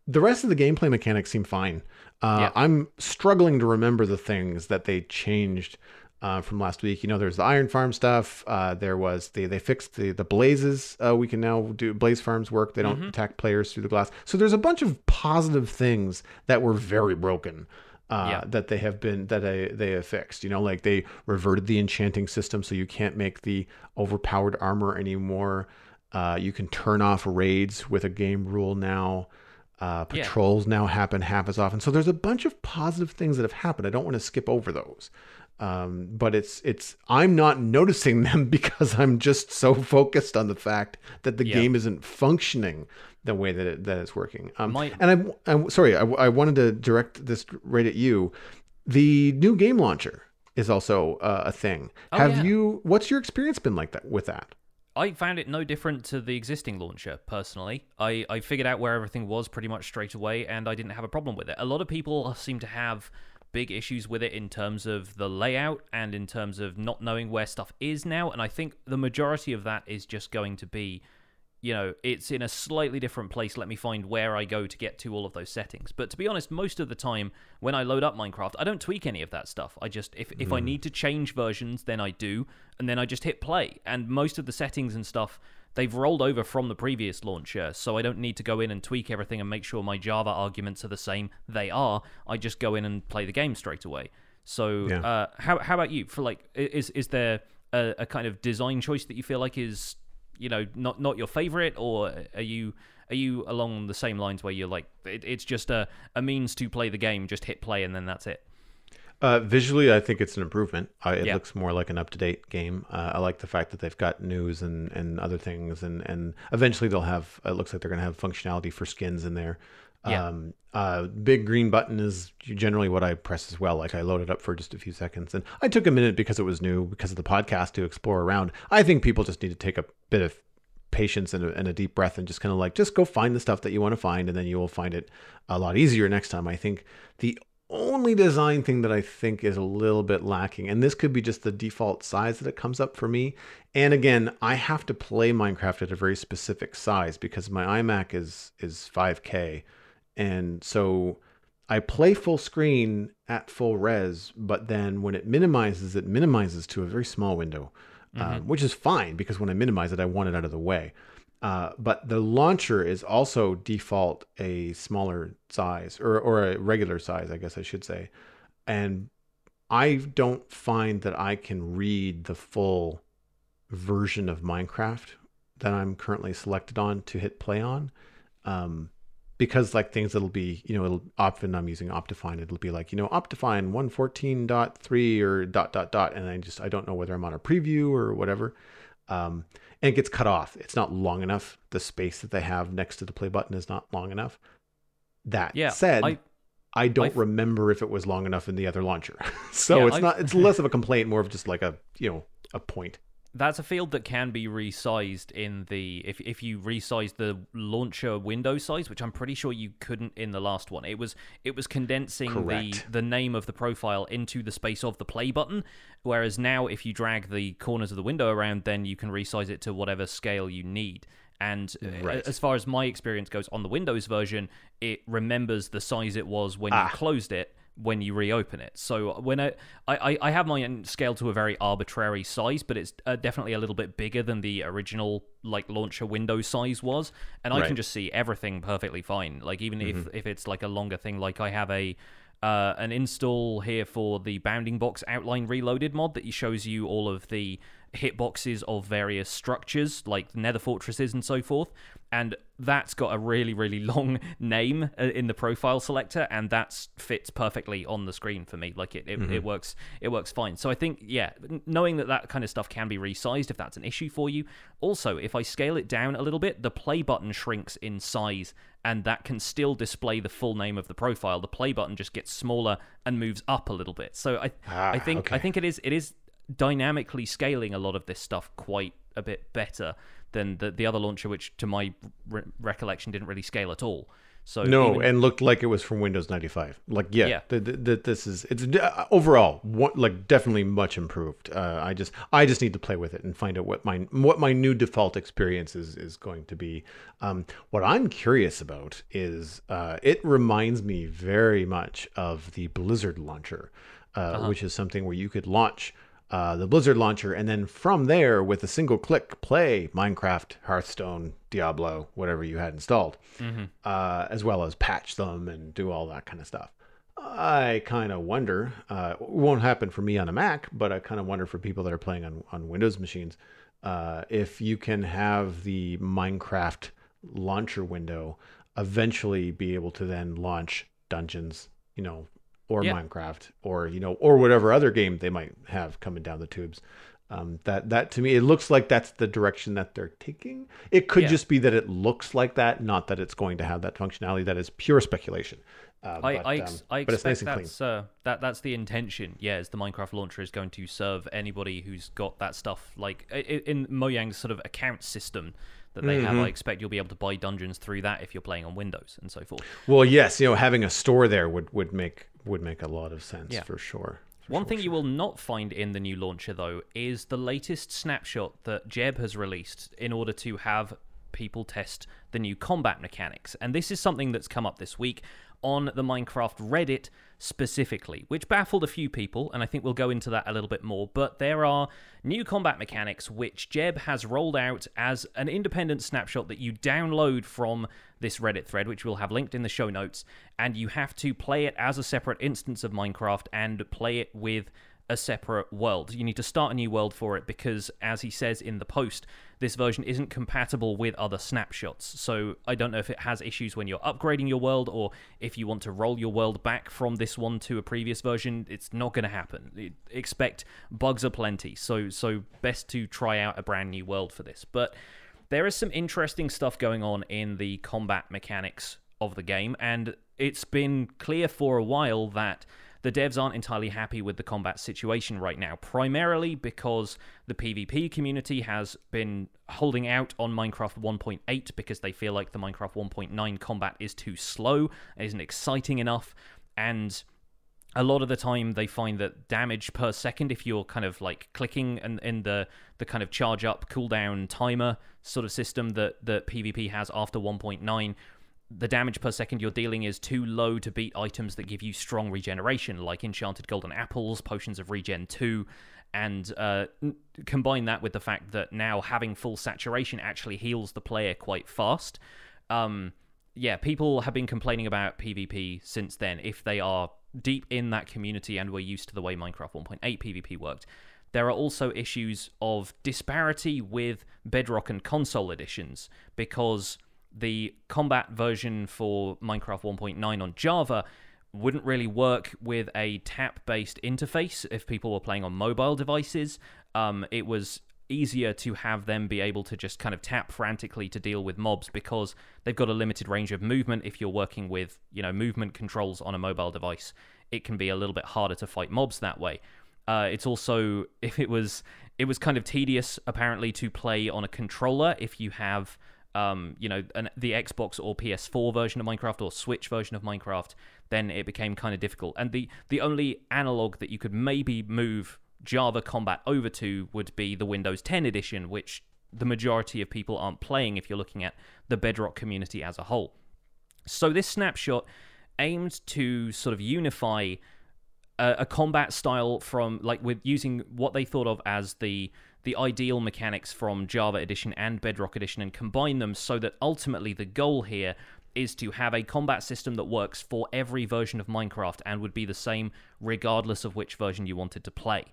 The rest of the gameplay mechanics seem fine. Uh, yeah. I'm struggling to remember the things that they changed Uh, from last week. You know, there's the iron farm stuff. Uh, there was the, they fixed the, the blazes. Uh, we can now do blaze farms work. They don't mm-hmm. attack players through the glass. So there's a bunch of positive things that were very broken uh, yeah. that they have been, that I, they have fixed, you know, like they reverted the enchanting system. So you can't make the overpowered armor anymore. Uh, you can turn off raids with a game rule now. Uh, patrols yeah. now happen half as often. So there's a bunch of positive things that have happened. I don't want to skip over those. Um, but it's, it's, I'm not noticing them because I'm just so focused on the fact that the yeah. game isn't functioning the way that it, that it's working. Um, My... and I, I'm sorry, I, I wanted to direct this right at you. The new game launcher is also uh, a thing. Oh, Have yeah. you, what's your experience been like that with that? I found it no different to the existing launcher, personally. I, I figured out where everything was pretty much straight away, and I didn't have a problem with it. A lot of people seem to have big issues with it in terms of the layout and in terms of not knowing where stuff is now, and I think the majority of that is just going to be, you know, it's in a slightly different place, let me find where I go to get to all of those settings. But to be honest, most of the time when I load up Minecraft, I don't tweak any of that stuff. I just, if, mm. if I need to change versions, then I do, and then I just hit play. And most of the settings and stuff, they've rolled over from the previous launcher, so I don't need to go in and tweak everything and make sure my Java arguments are the same. They are. I just go in and play the game straight away. So yeah. uh, how how about you? For like, is is there a, a kind of design choice that you feel like is, you know, not not your favorite, or are you are you along the same lines where you're like, it, it's just a, a means to play the game, just hit play and then that's it? Uh, visually, I think it's an improvement. Uh, it yeah. looks more like an up-to-date game. Uh, I like the fact that they've got news and, and other things, and, and eventually they'll have, it looks like they're going to have functionality for skins in there. Yeah. Um, uh, big green button is generally what I press as well. Like, I load it up for just a few seconds, and I took a minute because it was new, because of the podcast, to explore around. I think people just need to take a bit of patience and a, and a deep breath and just kind of like, just go find the stuff that you want to find, and then you will find it a lot easier next time. I think the only design thing that I think is a little bit lacking, and this could be just the default size that it comes up for me. And again, I have to play Minecraft at a very specific size because my iMac is is five K. And so I play full screen at full res, but then when it minimizes, it minimizes to a very small window, mm-hmm. um, which is fine because when I minimize it, I want it out of the way. Uh, but the launcher is also default a smaller size, or, or a regular size, I guess I should say. And I don't find that I can read the full version of Minecraft that I'm currently selected on to hit play on. Um, because like things that'll be, you know, it'll often I'm using Optifine. It'll be like, you know, Optifine one fourteen point three or dot, dot, dot. And I just, I don't know whether I'm on a preview or whatever. Um, and it gets cut off. It's not long enough. The space that they have next to the play button is not long enough. That yeah, said, I, I don't I've, remember if it was long enough in the other launcher. so yeah, it's I've, not. It's less of a complaint, more of just like a, you know, a point. That's a field that can be resized in the, if if you resize the launcher window size, which I'm pretty sure you couldn't in the last one. It was it was condensing Correct. the the name of the profile into the space of the play button, whereas now if you drag the corners of the window around, then you can resize it to whatever scale you need. And right. as far as my experience goes on the Windows version, it remembers the size it was when ah. you closed it when you reopen it. So when I, I, I have mine scaled to a very arbitrary size, but it's uh, definitely a little bit bigger than the original like launcher window size was, and I right. can just see everything perfectly fine. Like even mm-hmm. if, if it's like a longer thing, like I have a uh, an install here for the Bounding Box Outline Reloaded mod that shows you all of the hitboxes of various structures like nether fortresses and so forth, and that's got a really really long name in the profile selector, and that fits perfectly on the screen for me. Like it it, mm-hmm. it works it works fine. So I think yeah knowing that that kind of stuff can be resized if that's an issue for you. Also, if I scale it down a little bit, the play button shrinks in size and that can still display the full name of the profile. The play button just gets smaller and moves up a little bit. So I ah, I think okay. I think it is it is dynamically scaling a lot of this stuff quite a bit better than the, the other launcher, which to my re- recollection didn't really scale at all. So no, even... and looked like it was from Windows ninety-five. Like yeah, yeah. Th- th- th- this is it's uh, overall what, like definitely much improved. Uh, I just I just need to play with it and find out what my what my new default experience is is going to be. Um, what I'm curious about is uh, it reminds me very much of the Blizzard launcher, uh, uh-huh. which is something where you could launch. Uh, the Blizzard launcher, and then from there, with a single click, play Minecraft, Hearthstone, Diablo, whatever you had installed, mm-hmm. uh, as well as patch them and do all that kind of stuff. I kind of wonder, uh, it won't happen for me on a Mac, but I kind of wonder for people that are playing on, on Windows machines, uh, if you can have the Minecraft launcher window eventually be able to then launch Dungeons, you know, or yeah. Minecraft, or you know, or whatever other game they might have coming down the tubes, Um, that, that to me, it looks like that's the direction that they're taking. It could yeah. just be that it looks like that, not that it's going to have that functionality. That is pure speculation. Uh, I, but, I, ex um, I expect but it's nice and that's, clean. Uh, that, that's the intention. Yeah, is the Minecraft launcher is going to serve anybody who's got that stuff. Like in Mojang's sort of account system that they mm-hmm. have, I expect you'll be able to buy dungeons through that if you're playing on Windows and so forth. Well, yes, you know, having a store there would, would, make, would make a lot of sense yeah. for sure. One thing you will not find in the new launcher, though, is the latest snapshot that Jeb has released in order to have people test the new combat mechanics. And this is something that's come up this week on the Minecraft Reddit specifically, which baffled a few people, and I think we'll go into that a little bit more. But there are new combat mechanics which Jeb has rolled out as an independent snapshot that you download from this Reddit thread, which we'll have linked in the show notes, and you have to play it as a separate instance of Minecraft and play it with a separate world. You need to start a new world for it because, as he says in the post, this version isn't compatible with other snapshots. So I don't know if it has issues when you're upgrading your world or if you want to roll your world back from this one to a previous version. It's not going to happen. Expect bugs aplenty. So, so best to try out a brand new world for this. But there is some interesting stuff going on in the combat mechanics of the game, and it's been clear for a while that the devs aren't entirely happy with the combat situation right now, primarily because the PvP community has been holding out on Minecraft one point eight because they feel like the Minecraft one point nine combat is too slow, isn't exciting enough, and a lot of the time they find that damage per second, if you're kind of like clicking and in the the kind of charge up, cooldown timer sort of system that, that PvP has after one point nine, the damage per second you're dealing is too low to beat items that give you strong regeneration, like enchanted golden apples, potions of regen two, and uh, n- combine that with the fact that now having full saturation actually heals the player quite fast. Um, yeah, people have been complaining about PvP since then. If they are deep in that community and were used to the way Minecraft one point eight PvP worked, there are also issues of disparity with Bedrock and console editions because the combat version for Minecraft one point nine on Java wouldn't really work with a tap-based interface if people were playing on mobile devices. Um, it was easier to have them be able to just kind of tap frantically to deal with mobs because they've got a limited range of movement. If you're working with, you know, movement controls on a mobile device, it can be a little bit harder to fight mobs that way. Uh, it's also, if it was, it was kind of tedious apparently to play on a controller if you have Um, you know, an, the Xbox or P S four version of Minecraft or Switch version of Minecraft, then it became kind of difficult. And the, the only analog that you could maybe move Java combat over to would be the Windows ten edition, which the majority of people aren't playing if you're looking at the Bedrock community as a whole. So this snapshot aimed to sort of unify a, a combat style from, like, with using what they thought of as the the ideal mechanics from Java Edition and Bedrock Edition and combine them so that ultimately the goal here is to have a combat system that works for every version of Minecraft and would be the same regardless of which version you wanted to play.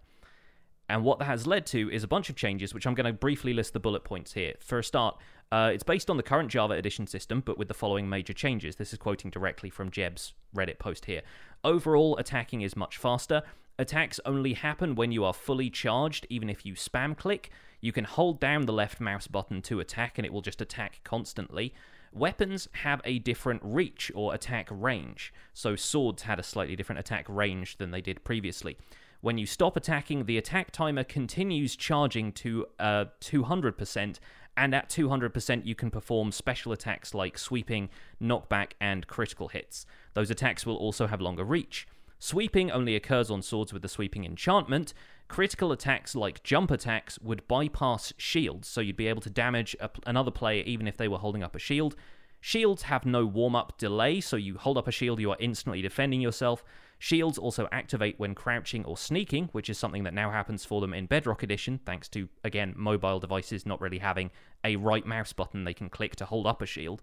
And what that has led to is a bunch of changes, which I'm going to briefly list the bullet points here. For a start, uh, it's based on the current Java Edition system, but with the following major changes. This is quoting directly from Jeb's Reddit post here. Overall, attacking is much faster. Attacks only happen when you are fully charged, even if you spam click. You can hold down the left mouse button to attack, and it will just attack constantly. Weapons have a different reach or attack range, so swords had a slightly different attack range than they did previously. When you stop attacking, the attack timer continues charging to uh, two hundred percent, and at two hundred percent you can perform special attacks like sweeping, knockback, and critical hits. Those attacks will also have longer reach. Sweeping only occurs on swords with the sweeping enchantment. Critical attacks like jump attacks would bypass shields, so you'd be able to damage a, another player even if they were holding up a shield. Shields have no warm-up delay, so you hold up a shield, you are instantly defending yourself. Shields also activate when crouching or sneaking, which is something that now happens for them in Bedrock Edition, thanks to, again, mobile devices not really having a right mouse button they can click to hold up a shield.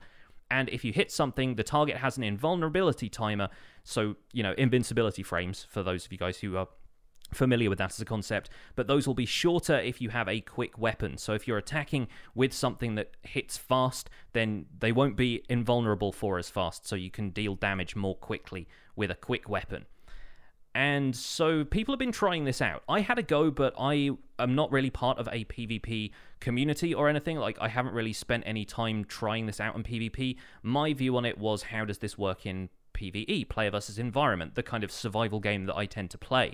And if you hit something, the target has an invulnerability timer. So, you know, invincibility frames, for those of you guys who are familiar with that as a concept. But those will be shorter if you have a quick weapon. So if you're attacking with something that hits fast, then they won't be invulnerable for as fast. So you can deal damage more quickly with a quick weapon. And so people have been trying this out. I had a go, but I am not really part of a PvP community or anything. Like, I haven't really spent any time trying this out in PvP. My view on it was, how does this work in PvE, player versus environment, the kind of survival game that I tend to play.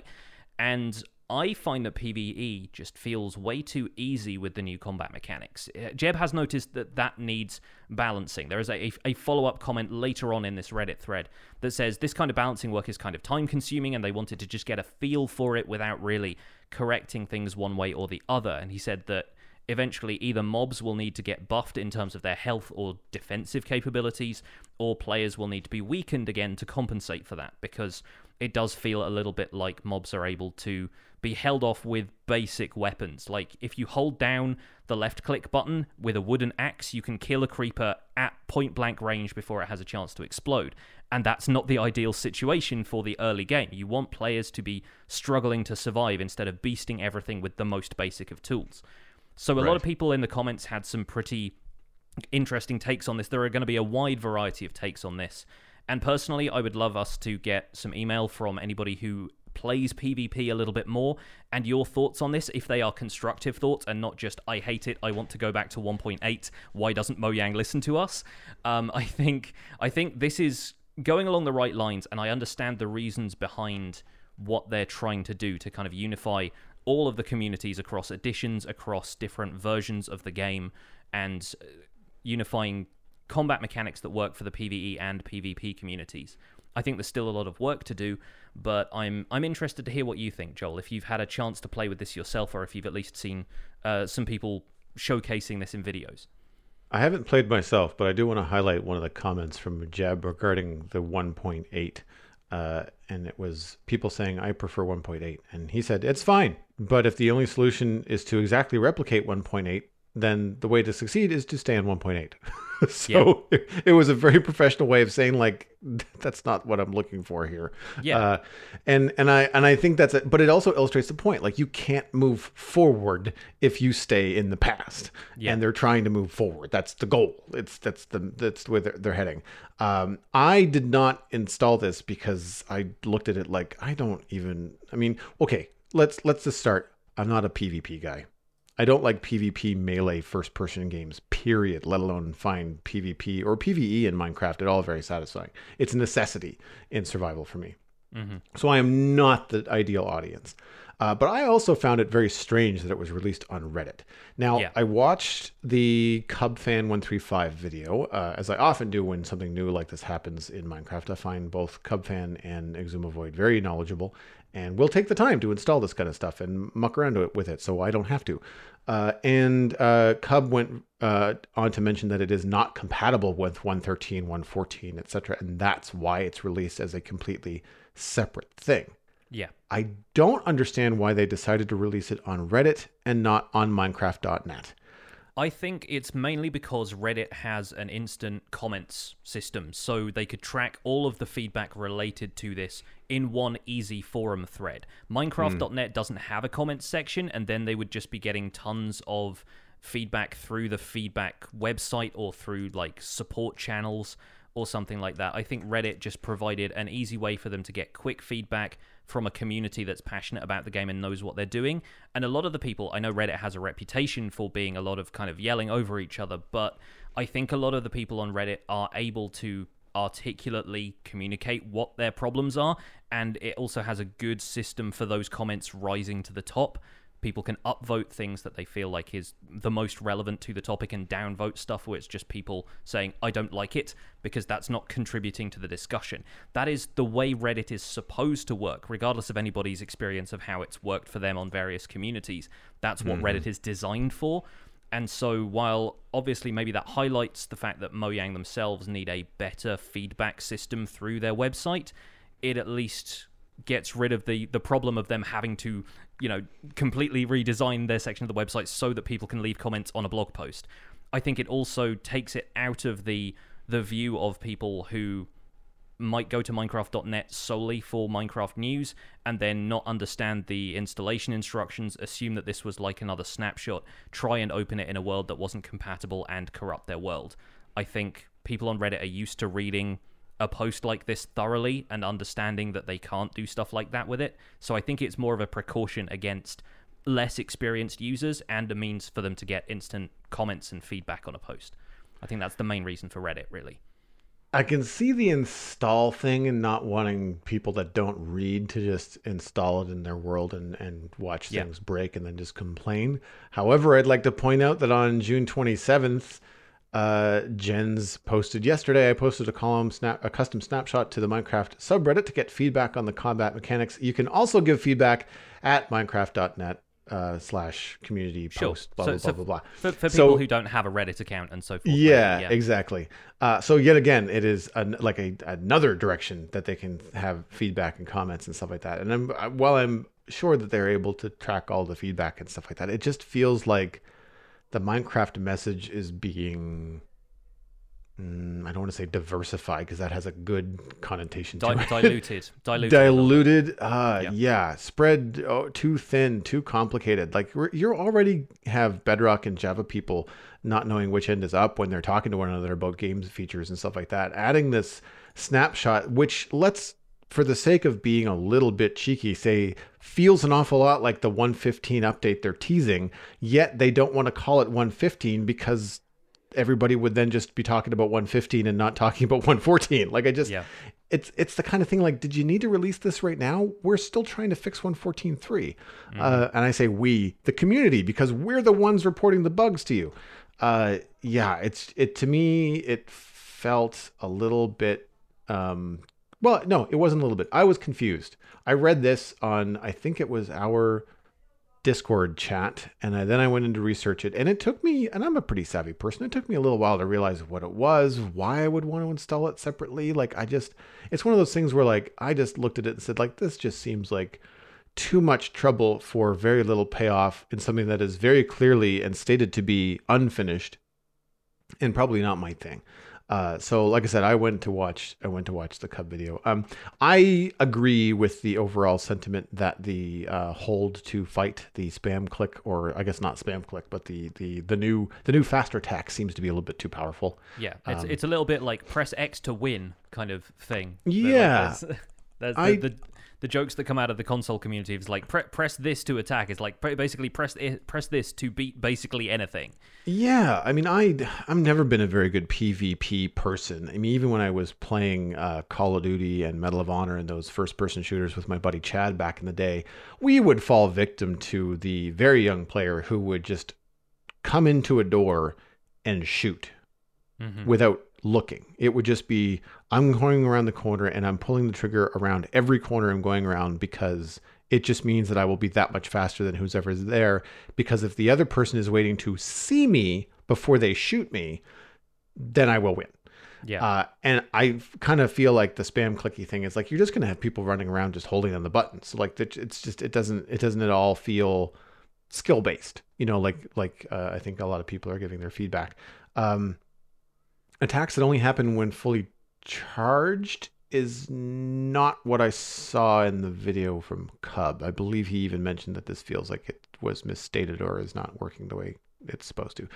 And I find that PvE just feels way too easy with the new combat mechanics. Jeb has noticed that that needs balancing. There is a, a follow-up comment later on in this Reddit thread that says this kind of balancing work is kind of time-consuming, and they wanted to just get a feel for it without really correcting things one way or the other. And he said that eventually either mobs will need to get buffed in terms of their health or defensive capabilities, or players will need to be weakened again to compensate for that, because it does feel a little bit like mobs are able to be held off with basic weapons. Like, if you hold down the left click button with a wooden axe, you can kill a creeper at point blank range before it has a chance to explode. And that's not the ideal situation for the early game. You want players to be struggling to survive instead of beasting everything with the most basic of tools. So a right. lot of people in the comments had some pretty interesting takes on this. There are going to be a wide variety of takes on this. And personally, I would love us to get some email from anybody who plays PvP a little bit more, and your thoughts on this, if they are constructive thoughts and not just, I hate it, I want to go back to one point eight, why doesn't Mojang listen to us? Um, I think I think this is going along the right lines, and I understand the reasons behind what they're trying to do to kind of unify all of the communities across editions, across different versions of the game, and unifying combat mechanics that work for the PvE and PvP communities. I think there's still a lot of work to do, but I'm I'm interested to hear what you think, Joel, if you've had a chance to play with this yourself, or if you've at least seen uh, some people showcasing this in videos. I haven't played myself, but I do want to highlight one of the comments from Jeb regarding the one point eight, uh, and it was people saying, I prefer one point eight, and he said, it's fine, but if the only solution is to exactly replicate one point eight, then the way to succeed is to stay on one point eight. So yeah. it, it was a very professional way of saying, like, that's not what I'm looking for here. Yeah. Uh, and, and I, and I think that's it, but it also illustrates the point. Like, you can't move forward if you stay in the past, yeah. and they're trying to move forward. That's the goal. It's, that's the, that's where they're, they're heading. Um, I did not install this because I looked at it like, I don't even, I mean, okay, let's, let's just start. I'm not a PvP guy. I don't like PvP melee first-person games, period, let alone find PvP or PvE in Minecraft at all very satisfying. It's a necessity in survival for me. Mm-hmm. So I am not the ideal audience. Uh, but I also found it very strange that it was released on Reddit. Now, yeah. I watched the Cub Fan one three five video, uh, as I often do when something new like this happens in Minecraft. I find both CubFan and Exumavoid very knowledgeable, and we'll take the time to install this kind of stuff and muck around with it so I don't have to. Uh, and uh, Cub went uh, on to mention that it is not compatible with one thirteen, one fourteen, et cetera, and that's why it's released as a completely separate thing. Yeah. I don't understand why they decided to release it on Reddit and not on Minecraft dot net. I think it's mainly because Reddit has an instant comments system, so they could track all of the feedback related to this in one easy forum thread. Minecraft dot net mm. doesn't have a comments section, and then they would just be getting tons of feedback through the feedback website or through, like, support channels or something like that. I think Reddit just provided an easy way for them to get quick feedback from a community that's passionate about the game and knows what they're doing. And a lot of the people, I know Reddit has a reputation for being a lot of kind of yelling over each other, but I think a lot of the people on Reddit are able to articulately communicate what their problems are, and it also has a good system for those comments rising to the top. People can upvote things that they feel like is the most relevant to the topic and downvote stuff where it's just people saying, I don't like it, because that's not contributing to the discussion. That is the way Reddit is supposed to work, regardless of anybody's experience of how it's worked for them on various communities. That's what mm-hmm. Reddit is designed for. And so while obviously maybe that highlights the fact that Mojang themselves need a better feedback system through their website, it at least gets rid of the the problem of them having to, you know, completely redesign their section of the website so that people can leave comments on a blog post. I think it also takes it out of the the view of people who might go to Minecraft dot net solely for Minecraft news and then not understand the installation instructions, assume that this was like another snapshot, try and open it in a world that wasn't compatible and corrupt their world. I think people on Reddit are used to reading a post like this thoroughly and understanding that they can't do stuff like that with it. So I think it's more of a precaution against less experienced users and a means for them to get instant comments and feedback on a post. I think that's the main reason for Reddit, really. I can see the install thing and not wanting people that don't read to just install it in their world and, and watch yeah. things break and then just complain. However, I'd like to point out that on June twenty-seventh, uh, Jens posted yesterday, I posted a column, snap, a custom snapshot to the Minecraft subreddit to get feedback on the combat mechanics. You can also give feedback at minecraft dot net. Uh, slash community sure. post, blah, so, blah, so blah, blah, blah. For, for people so, who don't have a Reddit account and so forth. Yeah, right? yeah. exactly. Uh, so yet again, it is an, like a, another direction that they can have feedback and comments and stuff like that. And I'm, I, while I'm sure that they're able to track all the feedback and stuff like that, it just feels like the Minecraft message is being... I don't want to say diversified because that has a good connotation to Dil- it. Diluted. Diluted. Diluted. Uh, yeah. yeah. Spread oh, too thin, too complicated. Like you already have Bedrock and Java people not knowing which end is up when they're talking to one another about games features and stuff like that. Adding this snapshot, which let's, for the sake of being a little bit cheeky, say feels an awful lot like the one fifteen update they're teasing, yet they don't want to call it one fifteen because everybody would then just be talking about one fifteen and not talking about one fourteen. Like I just, yeah. it's, it's the kind of thing like, did you need to release this right now? We're still trying to fix one fourteen point three. Mm-hmm. Uh, and I say, we, the community, because we're the ones reporting the bugs to you. Uh, yeah. It's it, to me, it felt a little bit, um, well, no, it wasn't a little bit. I was confused. I read this on, I think it was our Discord chat, and I, then I went in to research it, and it took me, and I'm a pretty savvy person, it took me a little while to realize what it was, why I would want to install it separately. Like I just, it's one of those things where like I just looked at it and said like, this just seems like too much trouble for very little payoff in something that is very clearly and stated to be unfinished and probably not my thing. Uh, so like I said, I went to watch, I went to watch the Cub video. Um, I agree with the overall sentiment that the, uh, hold to fight, the spam click, or I guess not spam click, but the, the, the new, the new faster attack seems to be a little bit too powerful. Yeah. It's, um, it's a little bit like press X to win kind of thing. Yeah. Like there's, there's the, I, the, the jokes that come out of the console community is like pre- press this to attack. It's like pre- basically press I- press this to beat basically anything. Yeah, I mean, I I've never been a very good PvP person. I mean, even when I was playing uh, Call of Duty and Medal of Honor and those first person shooters with my buddy Chad back in the day, we would fall victim to the very young player who would just come into a door and shoot mm-hmm. without looking. It would just be, I'm going around the corner and I'm pulling the trigger around every corner I'm going around because it just means that I will be that much faster than whoever's there. Because if the other person is waiting to see me before they shoot me, then I will win. Yeah. Uh, and I kind of feel like the spam clicky thing is like, you're just going to have people running around just holding on the buttons. So like, it's just, it doesn't, it doesn't at all feel skill based, you know, like, like uh, I think a lot of people are giving their feedback. Um, Attacks that only happen when fully charged is not what I saw in the video from Cub. I believe he even mentioned that this feels like it was misstated or is not working the way it's supposed to.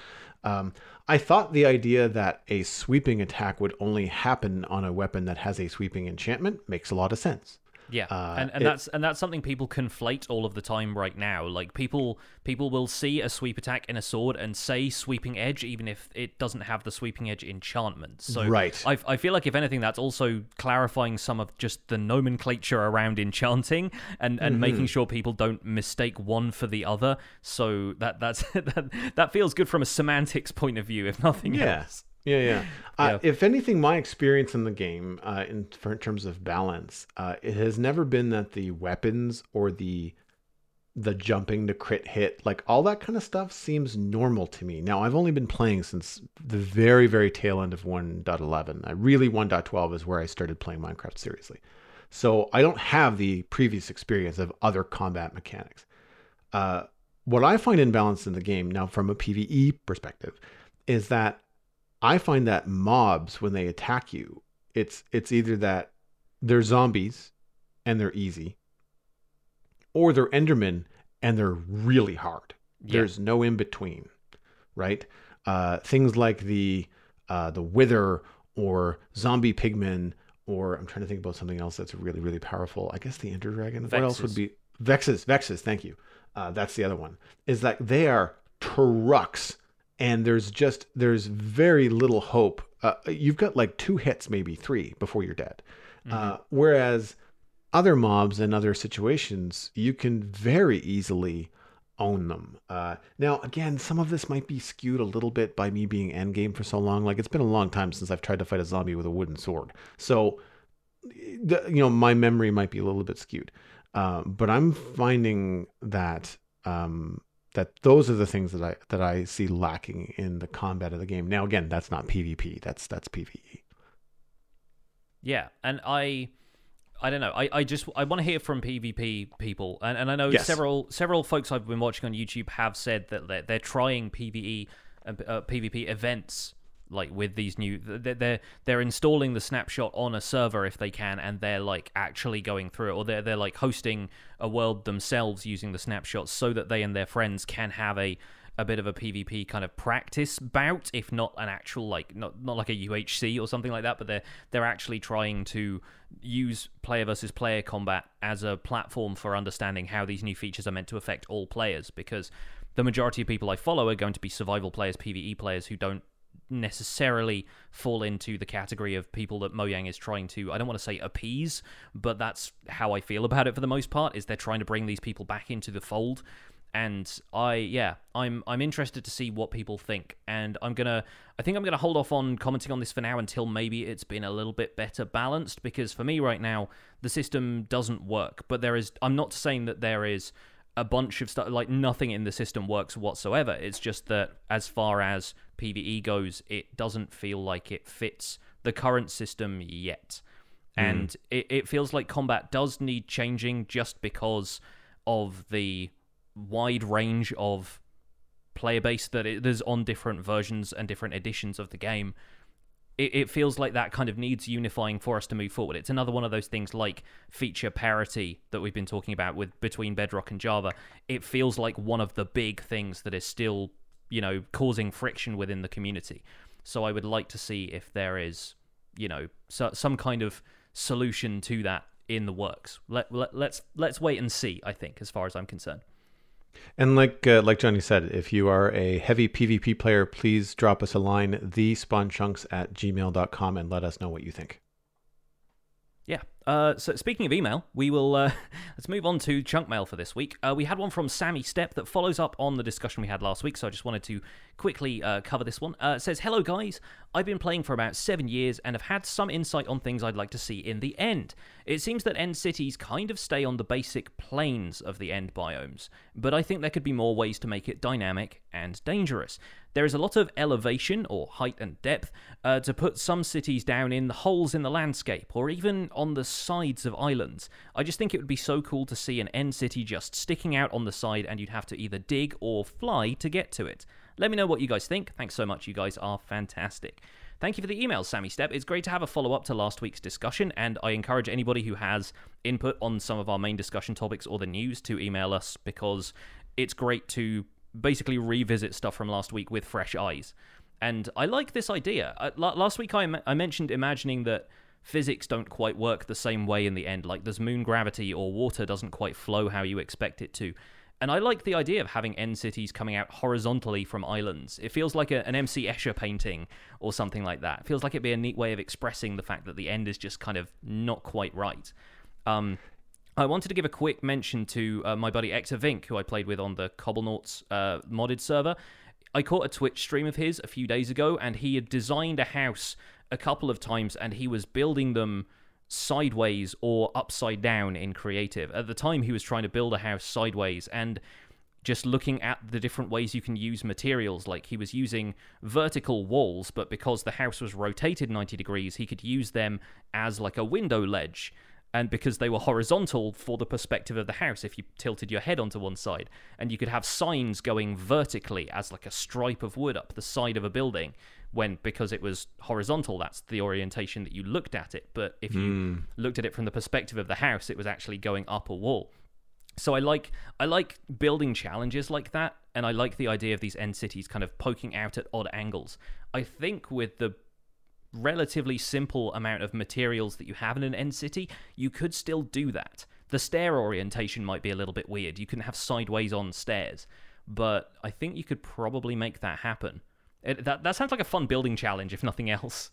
Um, I thought the idea that a sweeping attack would only happen on a weapon that has a sweeping enchantment makes a lot of sense. Yeah, uh, and, and it, that's and that's something people conflate all of the time right now. Like people people will see a sweep attack in a sword and say sweeping edge, even if it doesn't have the sweeping edge enchantment. So right. I, I feel like if anything, that's also clarifying some of just the nomenclature around enchanting and, and mm-hmm. making sure people don't mistake one for the other. So that that's that, that feels good from a semantics point of view, if nothing yeah. else. Yeah, yeah. Uh, yeah. If anything, my experience in the game, uh, in, for, in terms of balance, uh, it has never been that the weapons or the the jumping to crit hit, like all that kind of stuff, seems normal to me. Now, I've only been playing since the very, very tail end of one point eleven. I really one point twelve is where I started playing Minecraft seriously, so I don't have the previous experience of other combat mechanics. Uh, what I find imbalanced in the game now, from a PvE perspective, is that. I find that mobs, when they attack you, it's it's either that they're zombies and they're easy, or they're Endermen and they're really hard. Yeah. There's no in between, right? Uh, things like the uh, the Wither or zombie pigmen or I'm trying to think about something else that's really, really powerful. I guess the Ender Dragon. Vexes. What else would be? Vexes. Vexes. Thank you. Uh, that's the other one. Is that they are trucks, and there's just there's very little hope. Uh, you've got like two hits, maybe three, before you're dead. Mm-hmm. Uh, whereas other mobs and other situations, you can very easily own them. Uh, now, again, some of this might be skewed a little bit by me being endgame for so long. Like, it's been a long time since I've tried to fight a zombie with a wooden sword. So, the, you know, my memory might be a little bit skewed. Uh, but I'm finding that um, that those are the things that I that I see lacking in the combat of the game. Now, again, that's not PvP. That's that's PvE. Yeah, and I... I don't know. I, I just I want to hear from PvP people, and, and I know yes. several several folks I've been watching on YouTube have said that they're, they're trying PvE and uh, PvP events, like with these new they're they're installing the snapshot on a server if they can, and they're like actually going through it, or they're they're like hosting a world themselves using the snapshot so that they and their friends can have a. a bit of a PvP kind of practice bout, if not an actual, like, not not like a U H C or something like that, but they're, they're actually trying to use player versus player combat as a platform for understanding how these new features are meant to affect all players, because the majority of people I follow are going to be survival players, PvE players, who don't necessarily fall into the category of people that Mojang is trying to, I don't want to say appease, but that's how I feel about it for the most part, is they're trying to bring these people back into the fold. And I, yeah, I'm I'm interested to see what people think, and I'm gonna, I think I'm gonna hold off on commenting on this for now until maybe it's been a little bit better balanced, because for me right now the system doesn't work. But there is, I'm not saying that there is a bunch of stuff, like nothing in the system works whatsoever. It's just that as far as PvE goes, it doesn't feel like it fits the current system yet, mm. and it, it feels like combat does need changing just because of the wide range of player base that it, there's on different versions and different editions of the game. It, it feels like that kind of needs unifying for us to move forward. It's another one of those things like feature parity that we've been talking about with between Bedrock and Java. It feels like one of the big things that is still, you know, causing friction within the community. So I would like to see if there is, you know, so, some kind of solution to that in the works. Let, let, let's let's wait and see, I think, as far as I'm concerned. And like uh, like Jonny said, if you are a heavy PvP player, please drop us a line, the spawn chunks at gmail dot com, and let us know what you think. Yeah. Uh, so speaking of email, we will uh, let's move on to chunk mail for this week. Uh, we had one from Sammy Step that follows up on the discussion we had last week, so I just wanted to quickly uh, cover this one. Uh, it says, hello guys, I've been playing for about seven years and have had some insight on things I'd like to see in the end. It seems that end cities kind of stay on the basic planes of the end biomes, but I think there could be more ways to make it dynamic and dangerous. There is a lot of elevation, or height and depth, uh, to put some cities down in the holes in the landscape, or even on the sides of islands. I just think it would be so cool to see an end city just sticking out on the side, and you'd have to either dig or fly to get to it. Let me know what you guys think. Thanks so much. You guys are fantastic. Thank you for the email, Sammy Step. It's great to have a follow-up to last week's discussion, and I encourage anybody who has input on some of our main discussion topics or the news to email us, because it's great to basically revisit stuff from last week with fresh eyes. And I like this idea. Uh, l- last week I, m- I mentioned imagining that physics don't quite work the same way in the end, like there's moon gravity or water doesn't quite flow how you expect it to. And I like the idea of having end cities coming out horizontally from islands. It feels like a, an M C Escher painting or something like that. It feels like it'd be a neat way of expressing the fact that the end is just kind of not quite right. Um, I wanted to give a quick mention to uh, my buddy Eksa Vink, who I played with on the Cobblenauts uh, modded server. I caught a Twitch stream of his a few days ago, and he had designed a house a couple of times, and he was building them sideways or upside down in creative. At the time, he was trying to build a house sideways, and just looking at the different ways you can use materials, like he was using vertical walls, but because the house was rotated ninety degrees, he could use them as like a window ledge. And because they were horizontal for the perspective of the house, if you tilted your head onto one side, and you could have signs going vertically as like a stripe of wood up the side of a building, when because it was horizontal, that's the orientation that you looked at it. But if you mm. looked at it from the perspective of the house, it was actually going up a wall. So I like I like building challenges like that, and I like the idea of these end cities kind of poking out at odd angles. I think with the relatively simple amount of materials that you have in an end city, you could still do that. The stair orientation might be a little bit weird. You can have sideways on stairs, but I think you could probably make that happen. It, that, that sounds like a fun building challenge, if nothing else.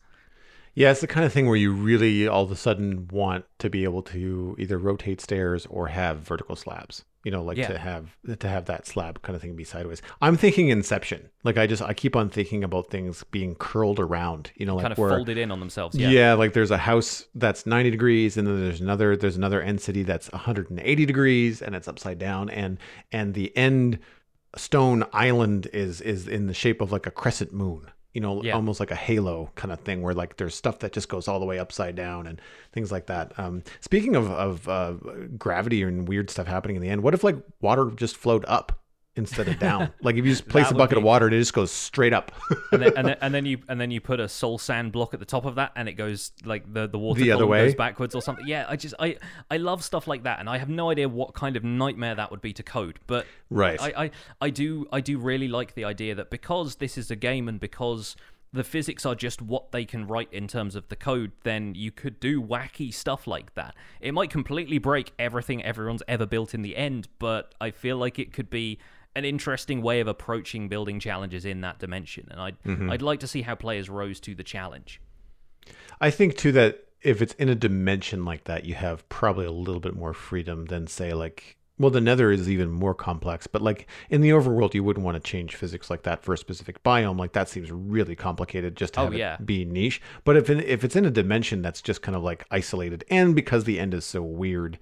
Yeah, it's the kind of thing where you really all of a sudden want to be able to either rotate stairs or have vertical slabs. You know, like yeah. to have to have that slab kind of thing be sideways. I'm thinking Inception. Like I just I keep on thinking about things being curled around. You know, like kind of where, folded in on themselves. Yeah. Yeah, like there's a house that's ninety degrees, and then there's another there's another end city that's one hundred eighty degrees, and it's upside down, and and the end stone island is is in the shape of like a crescent moon. You know, yeah. almost like a halo kind of thing where like there's stuff that just goes all the way upside down and things like that. Um, speaking of, of uh, gravity and weird stuff happening in the end, what if like water just flowed up instead of down? Like if you just place a bucket be... of water and it just goes straight up. and, then, and, then, and then you and then you put a soul sand block at the top of that and it goes like the, the water the other way. Goes backwards or something. Yeah, I just I, I love stuff like that, and I have no idea what kind of nightmare that would be to code. But right. I, I, I do I do really like the idea that because this is a game and because the physics are just what they can write in terms of the code, then you could do wacky stuff like that. It might completely break everything everyone's ever built in the end, but I feel like it could be an interesting way of approaching building challenges in that dimension. And I'd, mm-hmm. I'd like to see how players rose to the challenge. I think too that if it's in a dimension like that, you have probably a little bit more freedom than say like, well, the Nether is even more complex, but like in the overworld, you wouldn't want to change physics like that for a specific biome. Like that seems really complicated just to have oh, yeah. it be niche. But if in, if it's in a dimension that's just kind of like isolated, and because the end is so weird,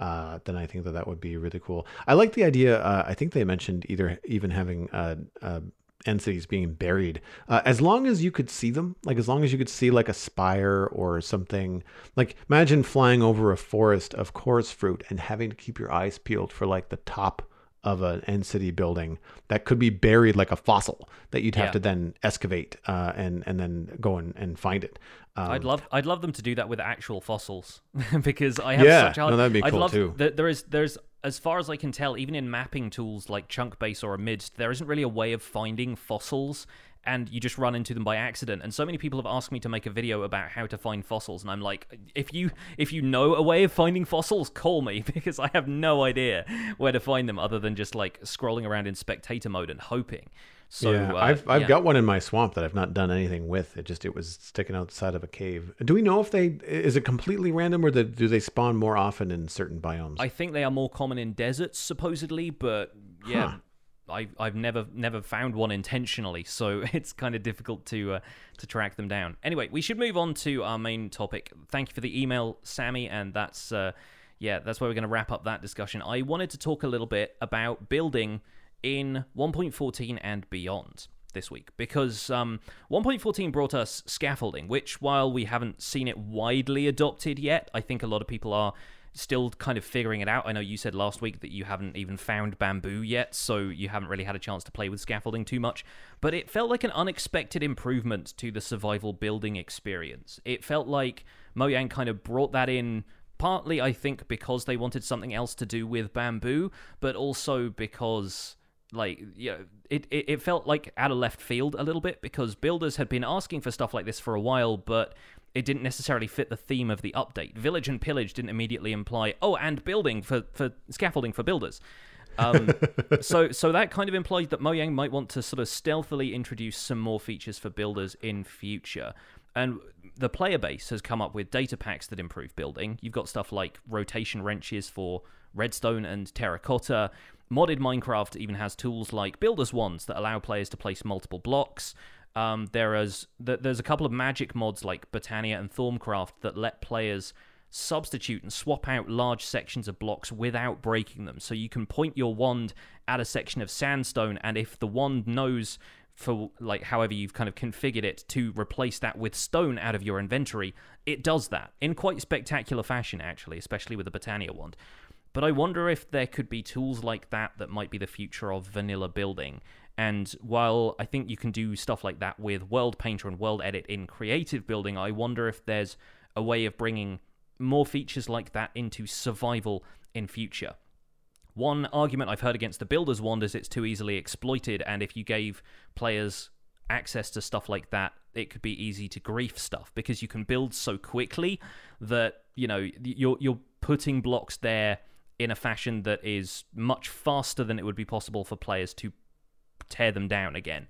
Uh, then I think that that would be really cool. I like the idea. Uh, I think they mentioned either even having uh, uh, end cities being buried, uh, as long as you could see them, like as long as you could see like a spire or something. Like imagine flying over a forest of chorus fruit and having to keep your eyes peeled for like the top of an end city building that could be buried like a fossil that you'd have yeah. to then excavate uh, and and then go and, and find it. Um, I'd love I'd love them to do that with actual fossils because I have yeah, such hard. No, that'd be I'd cool love, too. Th- there is there's as far as I can tell, even in mapping tools like Chunkbase or Amidst, there isn't really a way of finding fossils, and you just run into them by accident. And so many people have asked me to make a video about how to find fossils, and I'm like, if you if you know a way of finding fossils, call me, because I have no idea where to find them other than just like scrolling around in spectator mode and hoping. So yeah, uh, I've I've yeah. got one in my swamp that I've not done anything with. It just it was sticking outside of a cave. Do we know if they is it completely random, or do they spawn more often in certain biomes? I think they are more common in deserts supposedly, but yeah. Huh. I, I've never never found one intentionally, so it's kind of difficult to uh, to track them down. Anyway, we should move on to our main topic. Thank you for the email, Sammy, and that's uh, yeah, that's where we're going to wrap up that discussion. I wanted to talk a little bit about building in one point fourteen and beyond this week, because um, one point fourteen brought us scaffolding, which, while we haven't seen it widely adopted yet, I think a lot of people are still kind of figuring it out. I know you said last week that you haven't even found bamboo yet, so you haven't really had a chance to play with scaffolding too much, but it felt like an unexpected improvement to the survival building experience. It felt like Mojang kind of brought that in, partly, I think, because they wanted something else to do with bamboo, but also because, like, you know, it, it, it felt like out of left field a little bit, because builders had been asking for stuff like this for a while, but it didn't necessarily fit the theme of the update. Village and Pillage didn't immediately imply, oh, and building for, for scaffolding for builders. Um, so so that kind of implies that Mojang might want to sort of stealthily introduce some more features for builders in future. And the player base has come up with data packs that improve building. You've got stuff like rotation wrenches for redstone and terracotta. Modded Minecraft even has tools like builders wands that allow players to place multiple blocks. Um, there is there's a couple of magic mods like Botania and Thorncraft that let players substitute and swap out large sections of blocks without breaking them. So you can point your wand at a section of sandstone, and if the wand knows, for like however you've kind of configured it, to replace that with stone out of your inventory, it does that in quite spectacular fashion, actually, especially with the Botania wand. But I wonder if there could be tools like that that might be the future of vanilla building. And while I think you can do stuff like that with World Painter and World Edit in creative building, I wonder if there's a way of bringing more features like that into survival in future. One argument I've heard against the Builder's Wand is it's too easily exploited, and if you gave players access to stuff like that, it could be easy to grief stuff because you can build so quickly that, you know, you're you're putting blocks there in a fashion that is much faster than it would be possible for players to tear them down again.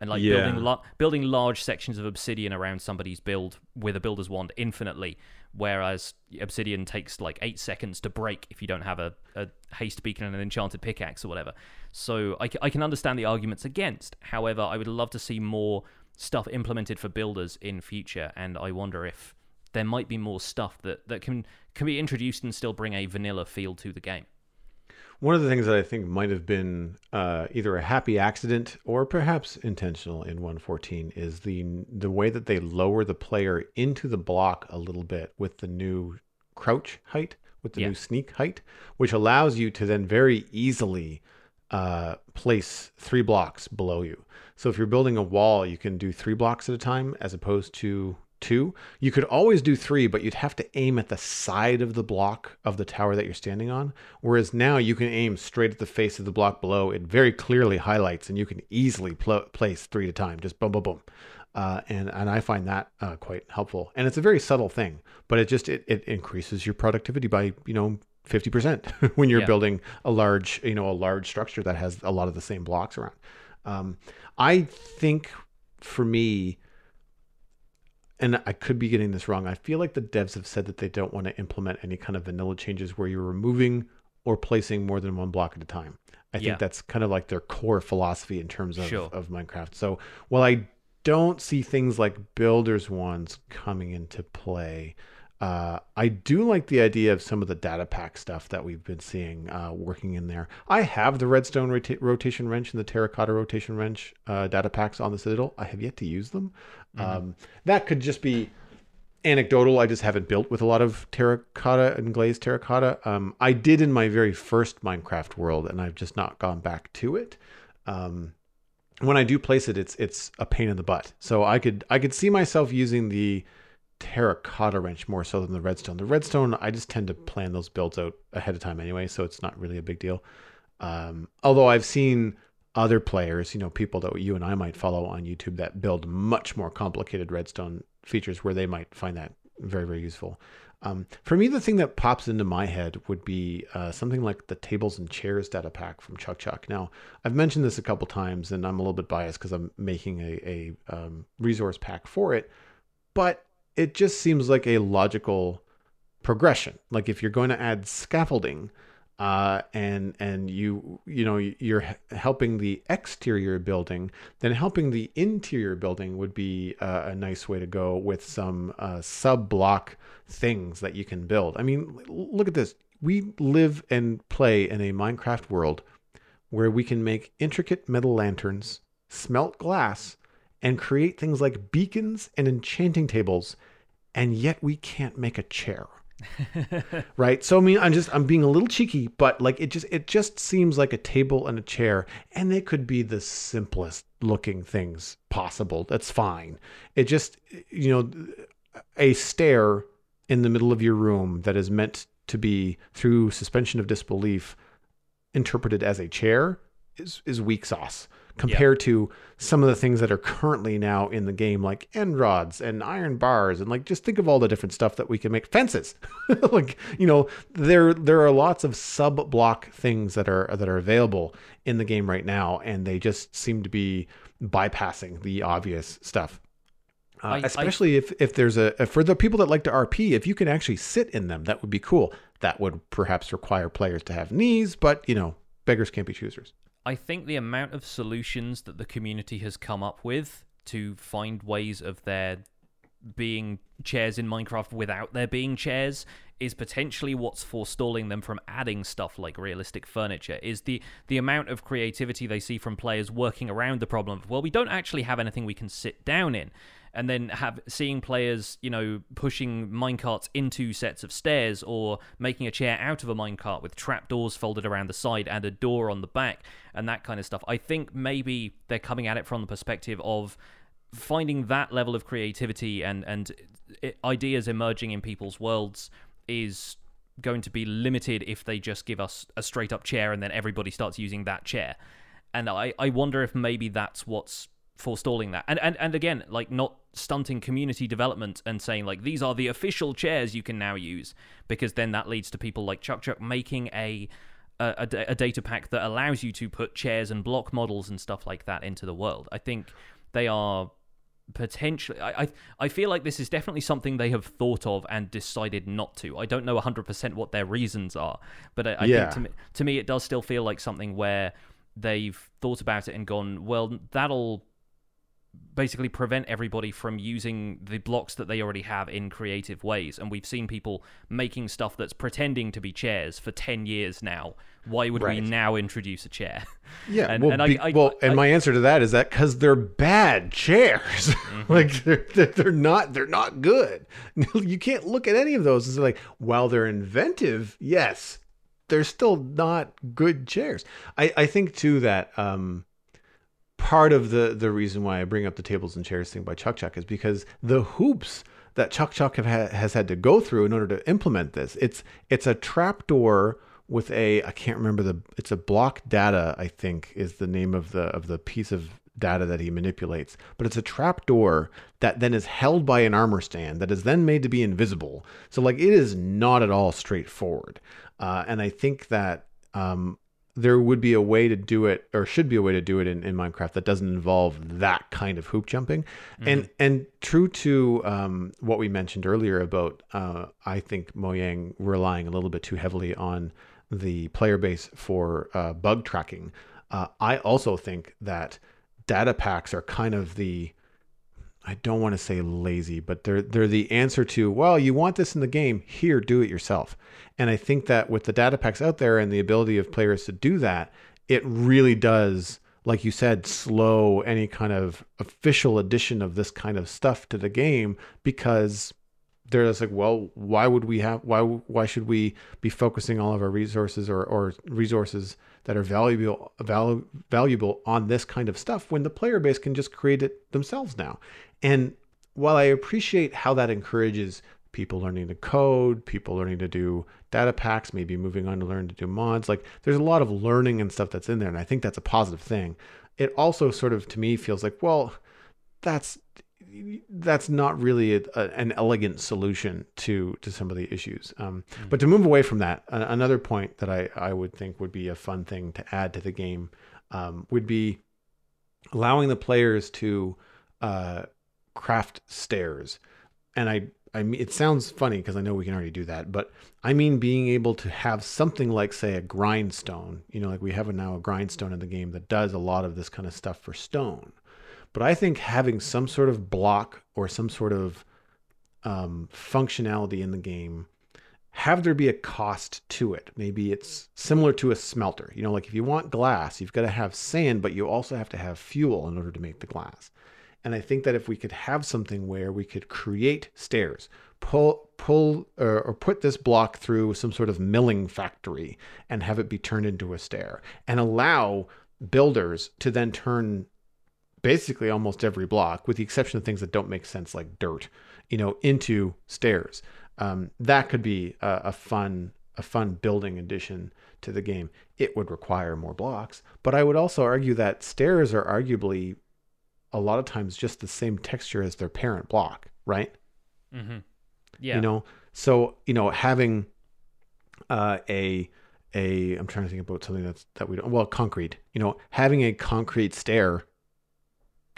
And like yeah. building la- building large sections of obsidian around somebody's build with a builder's wand infinitely, whereas obsidian takes like eight seconds to break if you don't have a, a haste beacon and an enchanted pickaxe or whatever. So I, c- I can understand the arguments against. However, I would love to see more stuff implemented for builders in future, and I wonder if there might be more stuff that, that can, can be introduced and still bring a vanilla feel to the game. One of the things that I think might have been uh, either a happy accident or perhaps intentional in one point fourteen is the the way that they lower the player into the block a little bit with the new crouch height, with the yeah. new sneak height, which allows you to then very easily uh, place three blocks below you. So if you're building a wall, you can do three blocks at a time as opposed to two. You could always do three, but you'd have to aim at the side of the block of the tower that you're standing on, whereas now you can aim straight at the face of the block below. It very clearly highlights, and you can easily pl- place three at a time, just boom, boom, boom. Uh, and, and I find that uh, quite helpful. And it's a very subtle thing, but it just it, it increases your productivity by, you know, fifty percent when you're yeah. building a large, you know, a large structure that has a lot of the same blocks around. Um, I think for me, and I could be getting this wrong, I feel like the devs have said that they don't want to implement any kind of vanilla changes where you're removing or placing more than one block at a time. I yeah. think that's kind of like their core philosophy in terms of, sure. of Minecraft. So while I don't see things like builders ones coming into play, uh, I do like the idea of some of the data pack stuff that we've been seeing uh, working in there. I have the redstone rota- rotation wrench and the terracotta rotation wrench uh, data packs on the Citadel. I have yet to use them. Mm-hmm. Um, that could just be anecdotal. I just haven't built with a lot of terracotta and glazed terracotta. Um, I did in my very first Minecraft world, and I've just not gone back to it. Um, when I do place it, it's it's a pain in the butt. So I could I could see myself using the terracotta wrench more so than the redstone. The redstone, I just tend to plan those builds out ahead of time anyway, so it's not really a big deal. Um, although I've seen other players, you know, people that you and I might follow on YouTube that build much more complicated redstone features where they might find that very, very useful. Um, for me, the thing that pops into my head would be uh, something like the tables and chairs data pack from Chuck Chuck. Now, I've mentioned this a couple times, and I'm a little bit biased because I'm making a, a um, resource pack for it, but it just seems like a logical progression. Like if you're going to add scaffolding uh, and and you you know you're helping the exterior building, then helping the interior building would be uh, a nice way to go with some uh, sub-block things that you can build. I mean, look at this. We live and play in a Minecraft world where we can make intricate metal lanterns, smelt glass, and create things like beacons and enchanting tables, and yet we can't make a chair. Right? So I mean, I'm just I'm being a little cheeky, but like it just it just seems like a table and a chair, and they could be the simplest looking things possible. That's fine. It just, you know, a stair in the middle of your room that is meant to be, through suspension of disbelief, interpreted as a chair is is weak sauce compared yeah. to some of the things that are currently now in the game, like end rods and iron bars, and like just think of all the different stuff that we can make. Fences. Like, you know, there there are lots of sub block things that are that are available in the game right now, and they just seem to be bypassing the obvious stuff. Uh, I, especially I, if if there's a if for the people that like to R P, if you can actually sit in them, that would be cool. That would perhaps require players to have knees, but you know, beggars can't be choosers. I think the amount of solutions that the community has come up with to find ways of there being chairs in Minecraft without there being chairs is potentially what's forestalling them from adding stuff like realistic furniture, is the, the amount of creativity they see from players working around the problem of, well, we don't actually have anything we can sit down in. And then have seeing players, you know, pushing minecarts into sets of stairs or making a chair out of a minecart with trapdoors folded around the side and a door on the back and that kind of stuff. I think maybe they're coming at it from the perspective of finding that level of creativity and, and ideas emerging in people's worlds is going to be limited if they just give us a straight-up chair and then everybody starts using that chair. And I, I wonder if maybe that's what's forestalling that, and and and again, like, not stunting community development and saying like these are the official chairs you can now use, because then that leads to people like Chuck Chuck making a a, a, a data pack that allows you to put chairs and block models and stuff like that into the world. I think they are potentially, I, I I feel like this is definitely something they have thought of and decided not to. I don't know one hundred percent what their reasons are, but I, I yeah. think to me, to me it does still feel like something where they've thought about it and gone, well, that'll basically prevent everybody from using the blocks that they already have in creative ways. And we've seen people making stuff that's pretending to be chairs for ten years now. Why would right. we now introduce a chair? Yeah, and, well, and, I, be, I, well, I, and my I, answer to that is that because they're bad chairs. Mm-hmm. Like, they're, they're not they're not good. You can't look at any of those and say, like, while they're inventive, yes, they're still not good chairs. I, I think, too, that... Um, Part of the, the reason why I bring up the tables and chairs thing by Chuck Chuck is because the hoops that Chuck Chuck have ha- has had to go through in order to implement this. It's it's a trapdoor with a I can't remember the it's a block data, I think, is the name of the of the piece of data that he manipulates. But it's a trapdoor that then is held by an armor stand that is then made to be invisible. So like it is not at all straightforward, uh, and I think that. Um, there would be a way to do it, or should be a way to do it in, in Minecraft that doesn't involve that kind of hoop jumping. Mm-hmm. And and true to um, what we mentioned earlier about, uh, I think Mojang relying a little bit too heavily on the player base for uh, bug tracking. Uh, I also think that data packs are kind of the, I don't want to say lazy, but they're they're the answer to, well, you want this in the game, here, do it yourself. And I think that with the data packs out there and the ability of players to do that, it really does, like you said, slow any kind of official addition of this kind of stuff to the game, because they're just like, well, why would we have, why why should we be focusing all of our resources or, or resources that are valuable val, valuable on this kind of stuff when the player base can just create it themselves now? And while I appreciate how that encourages people learning to code, people learning to do data packs, maybe moving on to learn to do mods, like there's a lot of learning and stuff that's in there, and I think that's a positive thing. It also sort of, to me, feels like, well, that's that's not really a, a, an elegant solution to, to some of the issues. Um, mm-hmm. But to move away from that, a, another point that I, I would think would be a fun thing to add to the game um, would be allowing the players to uh, craft stairs. And I, I mean, it sounds funny because I know we can already do that, but I mean being able to have something like, say, a grindstone. You know, like we have now a grindstone in the game that does a lot of this kind of stuff for stone. But I think having some sort of block or some sort of um, functionality in the game, have there be a cost to it. Maybe it's similar to a smelter. You know, like if you want glass, you've got to have sand, but you also have to have fuel in order to make the glass. And I think that if we could have something where we could create stairs, pull, pull, or, or put this block through some sort of milling factory and have it be turned into a stair, and allow builders to then turn basically almost every block, with the exception of things that don't make sense, like dirt, you know, into stairs. Um, that could be a, a fun, a fun building addition to the game. It would require more blocks, but I would also argue that stairs are arguably a lot of times just the same texture as their parent block, right? Mm-hmm. Yeah. You know, so, you know, having uh, a, a, I'm trying to think about something that's, that we don't, well, concrete, you know, having a concrete stair,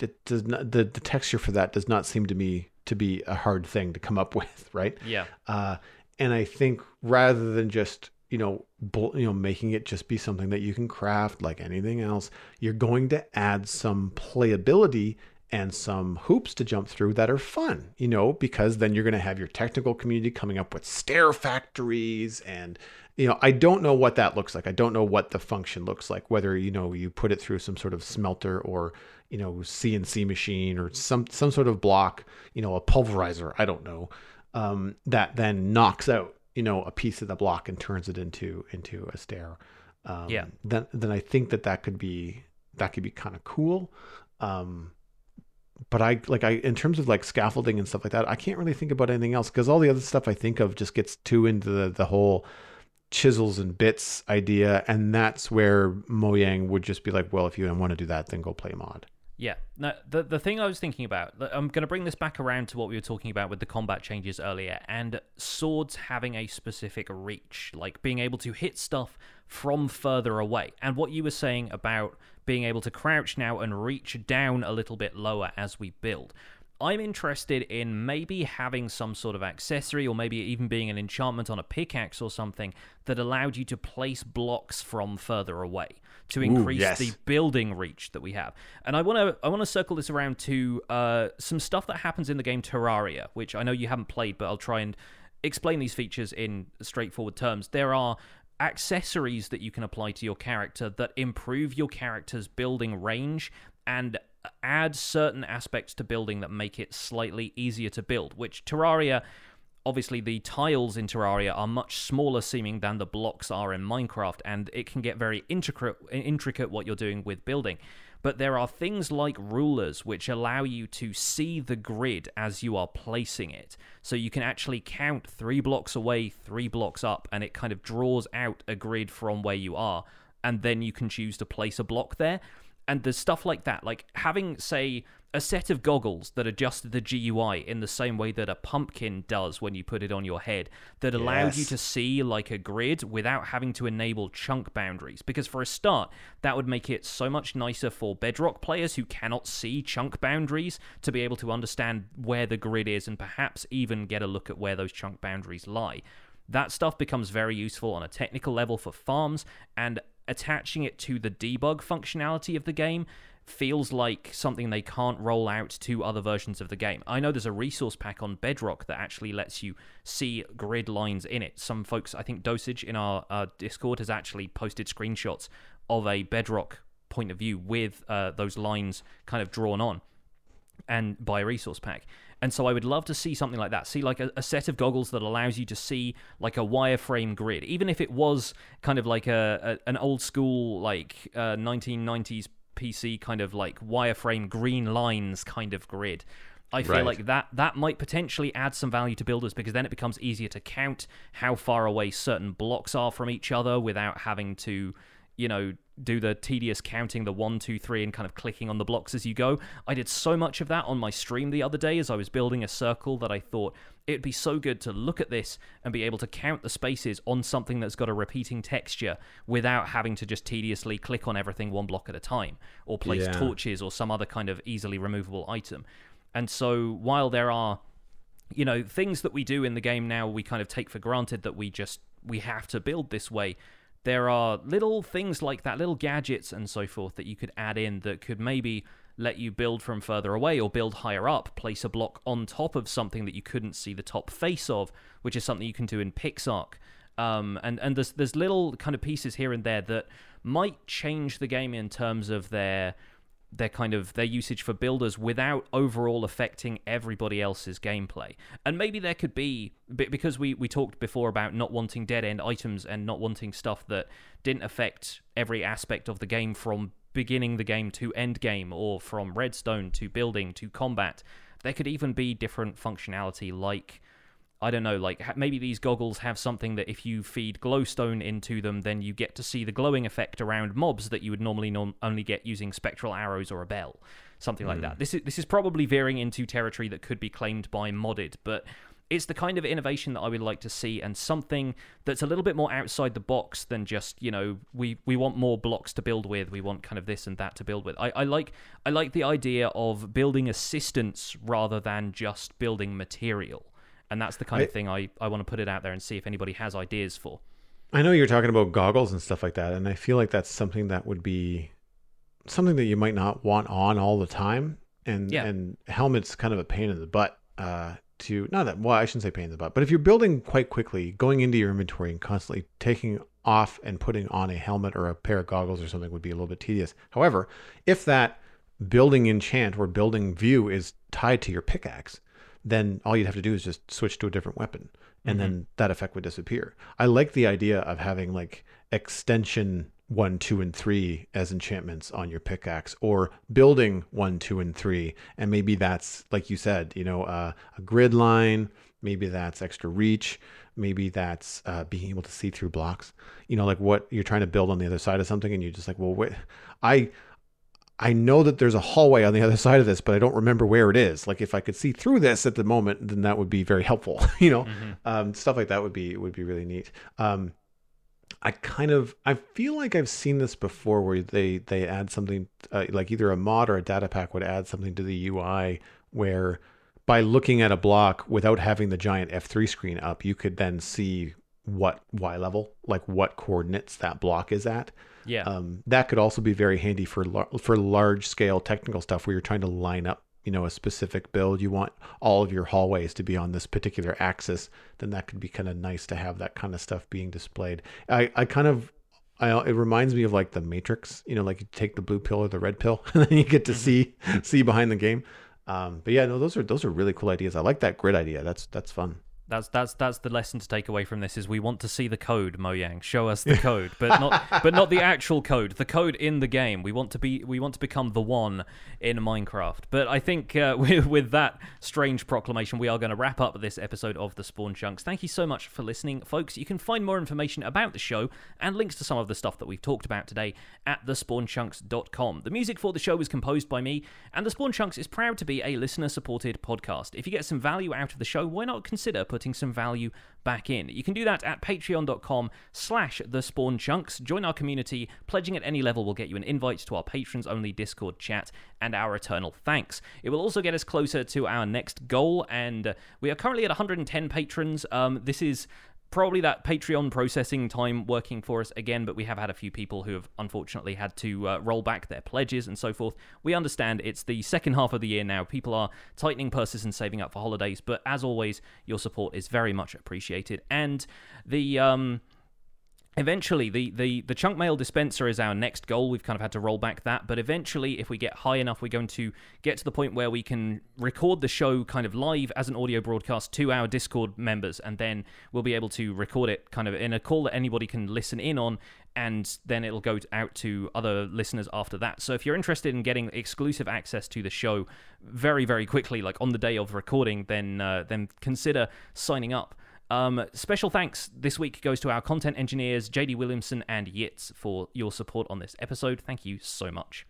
it does not, the, the texture for that does not seem to me to be a hard thing to come up with, right? Yeah. Uh, and I think rather than just, you know, bl- you know, making it just be something that you can craft like anything else, you're going to add some playability and some hoops to jump through that are fun, you know, because then you're going to have your technical community coming up with stair factories. And, you know, I don't know what that looks like. I don't know what the function looks like, whether, you know, you put it through some sort of smelter or, you know, C N C machine or some, some sort of block, you know, a pulverizer, I don't know, um, that then knocks out, you know, a piece of the block and turns it into, into a stair. Um, yeah. Then, then I think that that could be, that could be kind of cool. Um, But I like I in terms of like scaffolding and stuff like that, I can't really think about anything else, because all the other stuff I think of just gets too into the, the whole chisels and bits idea. And that's where Mojang would just be like, well, if you want to do that, then go play mod. Yeah. No, the the thing I was thinking about, I'm going to bring this back around to what we were talking about with the combat changes earlier, and swords having a specific reach, like being able to hit stuff from further away. And what you were saying about being able to crouch now and reach down a little bit lower as we build. I'm interested in maybe having some sort of accessory, or maybe even being an enchantment on a pickaxe or something that allowed you to place blocks from further away to increase Ooh, yes. the building reach that we have. And I want to I want to circle this around to uh, some stuff that happens in the game Terraria, which I know you haven't played, but I'll try and explain these features in straightforward terms. There are accessories that you can apply to your character that improve your character's building range and add certain aspects to building that make it slightly easier to build, which Terraria, obviously the tiles in Terraria are much smaller seeming than the blocks are in Minecraft, and it can get very intricate, intricate what you're doing with building. But there are things like rulers which allow you to see the grid as you are placing it. So you can actually count three blocks away, three blocks up, and it kind of draws out a grid from where you are, and then you can choose to place a block there. And there's stuff like that, like having, say, a set of goggles that adjusted the G U I in the same way that a pumpkin does when you put it on your head, that allowed yes. you to see, like, a grid without having to enable chunk boundaries. Because for a start, that would make it so much nicer for Bedrock players who cannot see chunk boundaries to be able to understand where the grid is and perhaps even get a look at where those chunk boundaries lie. That stuff becomes very useful on a technical level for farms, and attaching it to the debug functionality of the game feels like something they can't roll out to other versions of the game. I know there's a resource pack on Bedrock that actually lets you see grid lines in it. Some folks, I think Dosage in our uh, Discord has actually posted screenshots of a Bedrock point of view with uh, those lines kind of drawn on and by a resource pack. And so I would love to see something like that. See, like, a, a set of goggles that allows you to see, like, a wireframe grid. Even if it was kind of like a, a an old-school, like, uh, nineteen nineties P C kind of, like, wireframe green lines kind of grid. I feel right. like that that might potentially add some value to builders, because then it becomes easier to count how far away certain blocks are from each other without having to, you know, do the tedious counting, the one, two, three, and kind of clicking on the blocks as you go. I did so much of that on my stream the other day as I was building a circle that I thought it'd be so good to look at this and be able to count the spaces on something that's got a repeating texture without having to just tediously click on everything one block at a time, or place yeah. torches or some other kind of easily removable item. And so while there are, you know, things that we do in the game now we kind of take for granted that we just, we have to build this way, there are little things like that, little gadgets and so forth that you could add in that could maybe let you build from further away or build higher up, place a block on top of something that you couldn't see the top face of, which is something you can do in Pixarc. Um, and, and there's there's little kind of pieces here and there that might change the game in terms of their their kind of their usage for builders without overall affecting everybody else's gameplay. And maybe there could be, because we, we talked before about not wanting dead-end items and not wanting stuff that didn't affect every aspect of the game from beginning the game to end game, or from redstone to building to combat, there could even be different functionality, like, I don't know, like maybe these goggles have something that if you feed glowstone into them, then you get to see the glowing effect around mobs that you would normally non- only get using spectral arrows or a bell, something mm. like that. This is this is probably veering into territory that could be claimed by modded, but it's the kind of innovation that I would like to see, and something that's a little bit more outside the box than just, you know, we, we want more blocks to build with, we want kind of this and that to build with. I, I like I like the idea of building assistance rather than just building material. And that's the kind of thing I, I want to put it out there and see if anybody has ideas for. I know you're talking about goggles and stuff like that, and I feel like that's something that would be something that you might not want on all the time. And yeah. and helmet's kind of a pain in the butt uh, to, not that, well, I shouldn't say pain in the butt, but if you're building quite quickly, going into your inventory and constantly taking off and putting on a helmet or a pair of goggles or something would be a little bit tedious. However, if that building enchant or building view is tied to your pickaxe, then all you'd have to do is just switch to a different weapon, and mm-hmm. then that effect would disappear. I like the idea of having like extension one, two, and three as enchantments on your pickaxe, or building one, two, and three. And maybe that's, like you said, you know, uh, a grid line, maybe that's extra reach, maybe that's uh, being able to see through blocks, you know, like what you're trying to build on the other side of something. And you're just like, well, wait, I, I know that there's a hallway on the other side of this, but I don't remember where it is. Like if I could see through this at the moment, then that would be very helpful. You know, mm-hmm. um, stuff like that would be, would be really neat. Um, I kind of, I feel like I've seen this before where they, they add something uh, like either a mod or a data pack would add something to the U I where by looking at a block without having the giant F three screen up, you could then see what Y level, like what coordinates that block is at. Yeah. Um, that could also be very handy for, lar- for large scale technical stuff where you're trying to line up, you know, a specific build. You want all of your hallways to be on this particular axis. Then that could be kind of nice to have that kind of stuff being displayed. I, I kind of, I, it reminds me of like the Matrix, you know, like you take the blue pill or the red pill and then you get to mm-hmm. see, see behind the game. Um, but yeah, no, those are, those are really cool ideas. I like that grid idea. That's, that's fun. That's that's that's the lesson to take away from this is we want to see the code, Mojang. Show us the code, but not but not the actual code. The code in the game. We want to be we want to become the one in Minecraft. But I think uh, with, with that strange proclamation, we are going to wrap up this episode of The Spawn Chunks. Thank you so much for listening, folks. You can find more information about the show and links to some of the stuff that we've talked about today at the spawn chunks dot com. The music for the show is composed by me, and The Spawn Chunks is proud to be a listener-supported podcast. If you get some value out of the show, why not consider putting some value back in? You can do that at patreon dot com slash the spawn chunks. Join our community. Pledging at any level will get you an invite to our patrons only Discord chat and our eternal thanks. It will also get us closer to our next goal, and we are currently at one hundred ten patrons. Um this is probably that Patreon processing time working for us again, but we have had a few people who have unfortunately had to uh, roll back their pledges and so forth. We understand it's the second half of the year now. People are tightening purses and saving up for holidays, but as always, your support is very much appreciated. And the... um Eventually, the, the, the chunk mail dispenser is our next goal. We've kind of had to roll back that, but eventually, if we get high enough, we're going to get to the point where we can record the show kind of live as an audio broadcast to our Discord members, and then we'll be able to record it kind of in a call that anybody can listen in on, and then it'll go out to other listeners after that. So if you're interested in getting exclusive access to the show very, very quickly, like on the day of recording, then uh, then consider signing up. Um, special thanks this week goes to our content engineers, J D Williamson and Yitz, for your support on this episode. Thank you so much.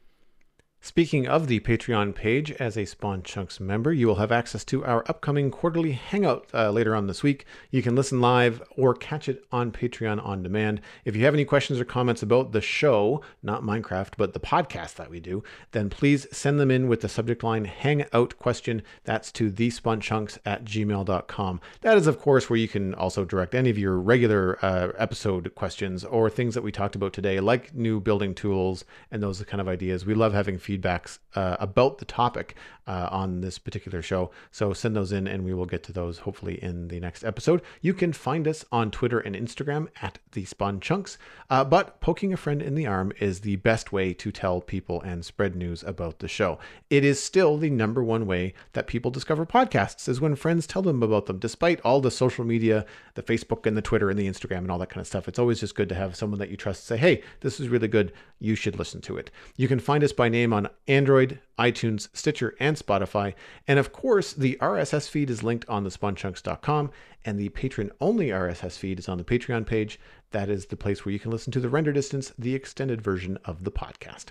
Speaking of the Patreon page, as a Spawn Chunks member, you will have access to our upcoming quarterly hangout uh, later on this week. You can listen live or catch it on Patreon on demand. If you have any questions or comments about the show, not Minecraft, but the podcast that we do, then please send them in with the subject line hangout question. That's to the spawn chunks at gmail dot com. That is, of course, where you can also direct any of your regular uh, episode questions or things that we talked about today, like new building tools and those kind of ideas. We love having feedback. feedbacks uh, about the topic uh, on this particular show. So send those in and we will get to those hopefully in the next episode. You can find us on Twitter and Instagram at The Spawn Chunks, uh, but poking a friend in the arm is the best way to tell people and spread news about the show. It is still the number one way that people discover podcasts is when friends tell them about them, despite all the social media, the Facebook and the Twitter and the Instagram and all that kind of stuff. It's always just good to have someone that you trust say, hey, this is really good. You should listen to it. You can find us by name on Android, iTunes, Stitcher, and Spotify. And of course, the R S S feed is linked on the spawn chunks dot com, and the patron-only R S S feed is on the Patreon page. That is the place where you can listen to the render distance, the extended version of the podcast.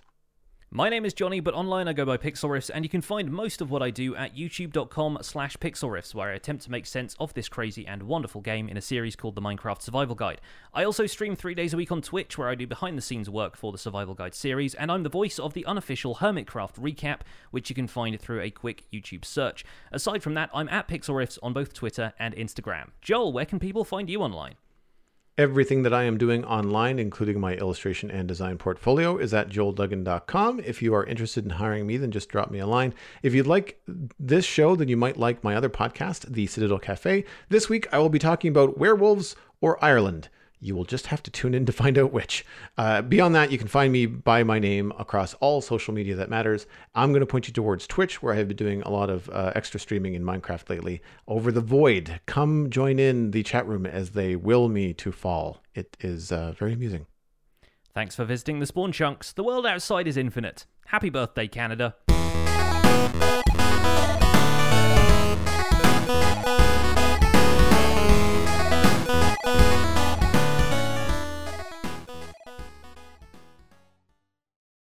My name is Jonny, but online I go by Pixlriffs, and you can find most of what I do at youtube dot com slash pixlriffs, where I attempt to make sense of this crazy and wonderful game in a series called The Minecraft Survival Guide. I also stream three days a week on Twitch, where I do behind-the-scenes work for the Survival Guide series, and I'm the voice of the unofficial Hermitcraft recap, which you can find through a quick YouTube search. Aside from that, I'm at Pixlriffs on both Twitter and Instagram. Joel, where can people find you online? Everything that I am doing online, including my illustration and design portfolio, is at joel duggan dot com. If you are interested in hiring me, then just drop me a line. If you'd like this show, then you might like my other podcast, The Citadel Cafe. This week, I will be talking about werewolves or Ireland. You will just have to tune in to find out which. Uh, beyond that, you can find me by my name across all social media that matters. I'm going to point you towards Twitch, where I have been doing a lot of uh, extra streaming in Minecraft lately. Over the void, come join in the chat room as they will me to fall. It is uh, very amusing. Thanks for visiting The Spawn Chunks. The world outside is infinite. Happy birthday, Canada.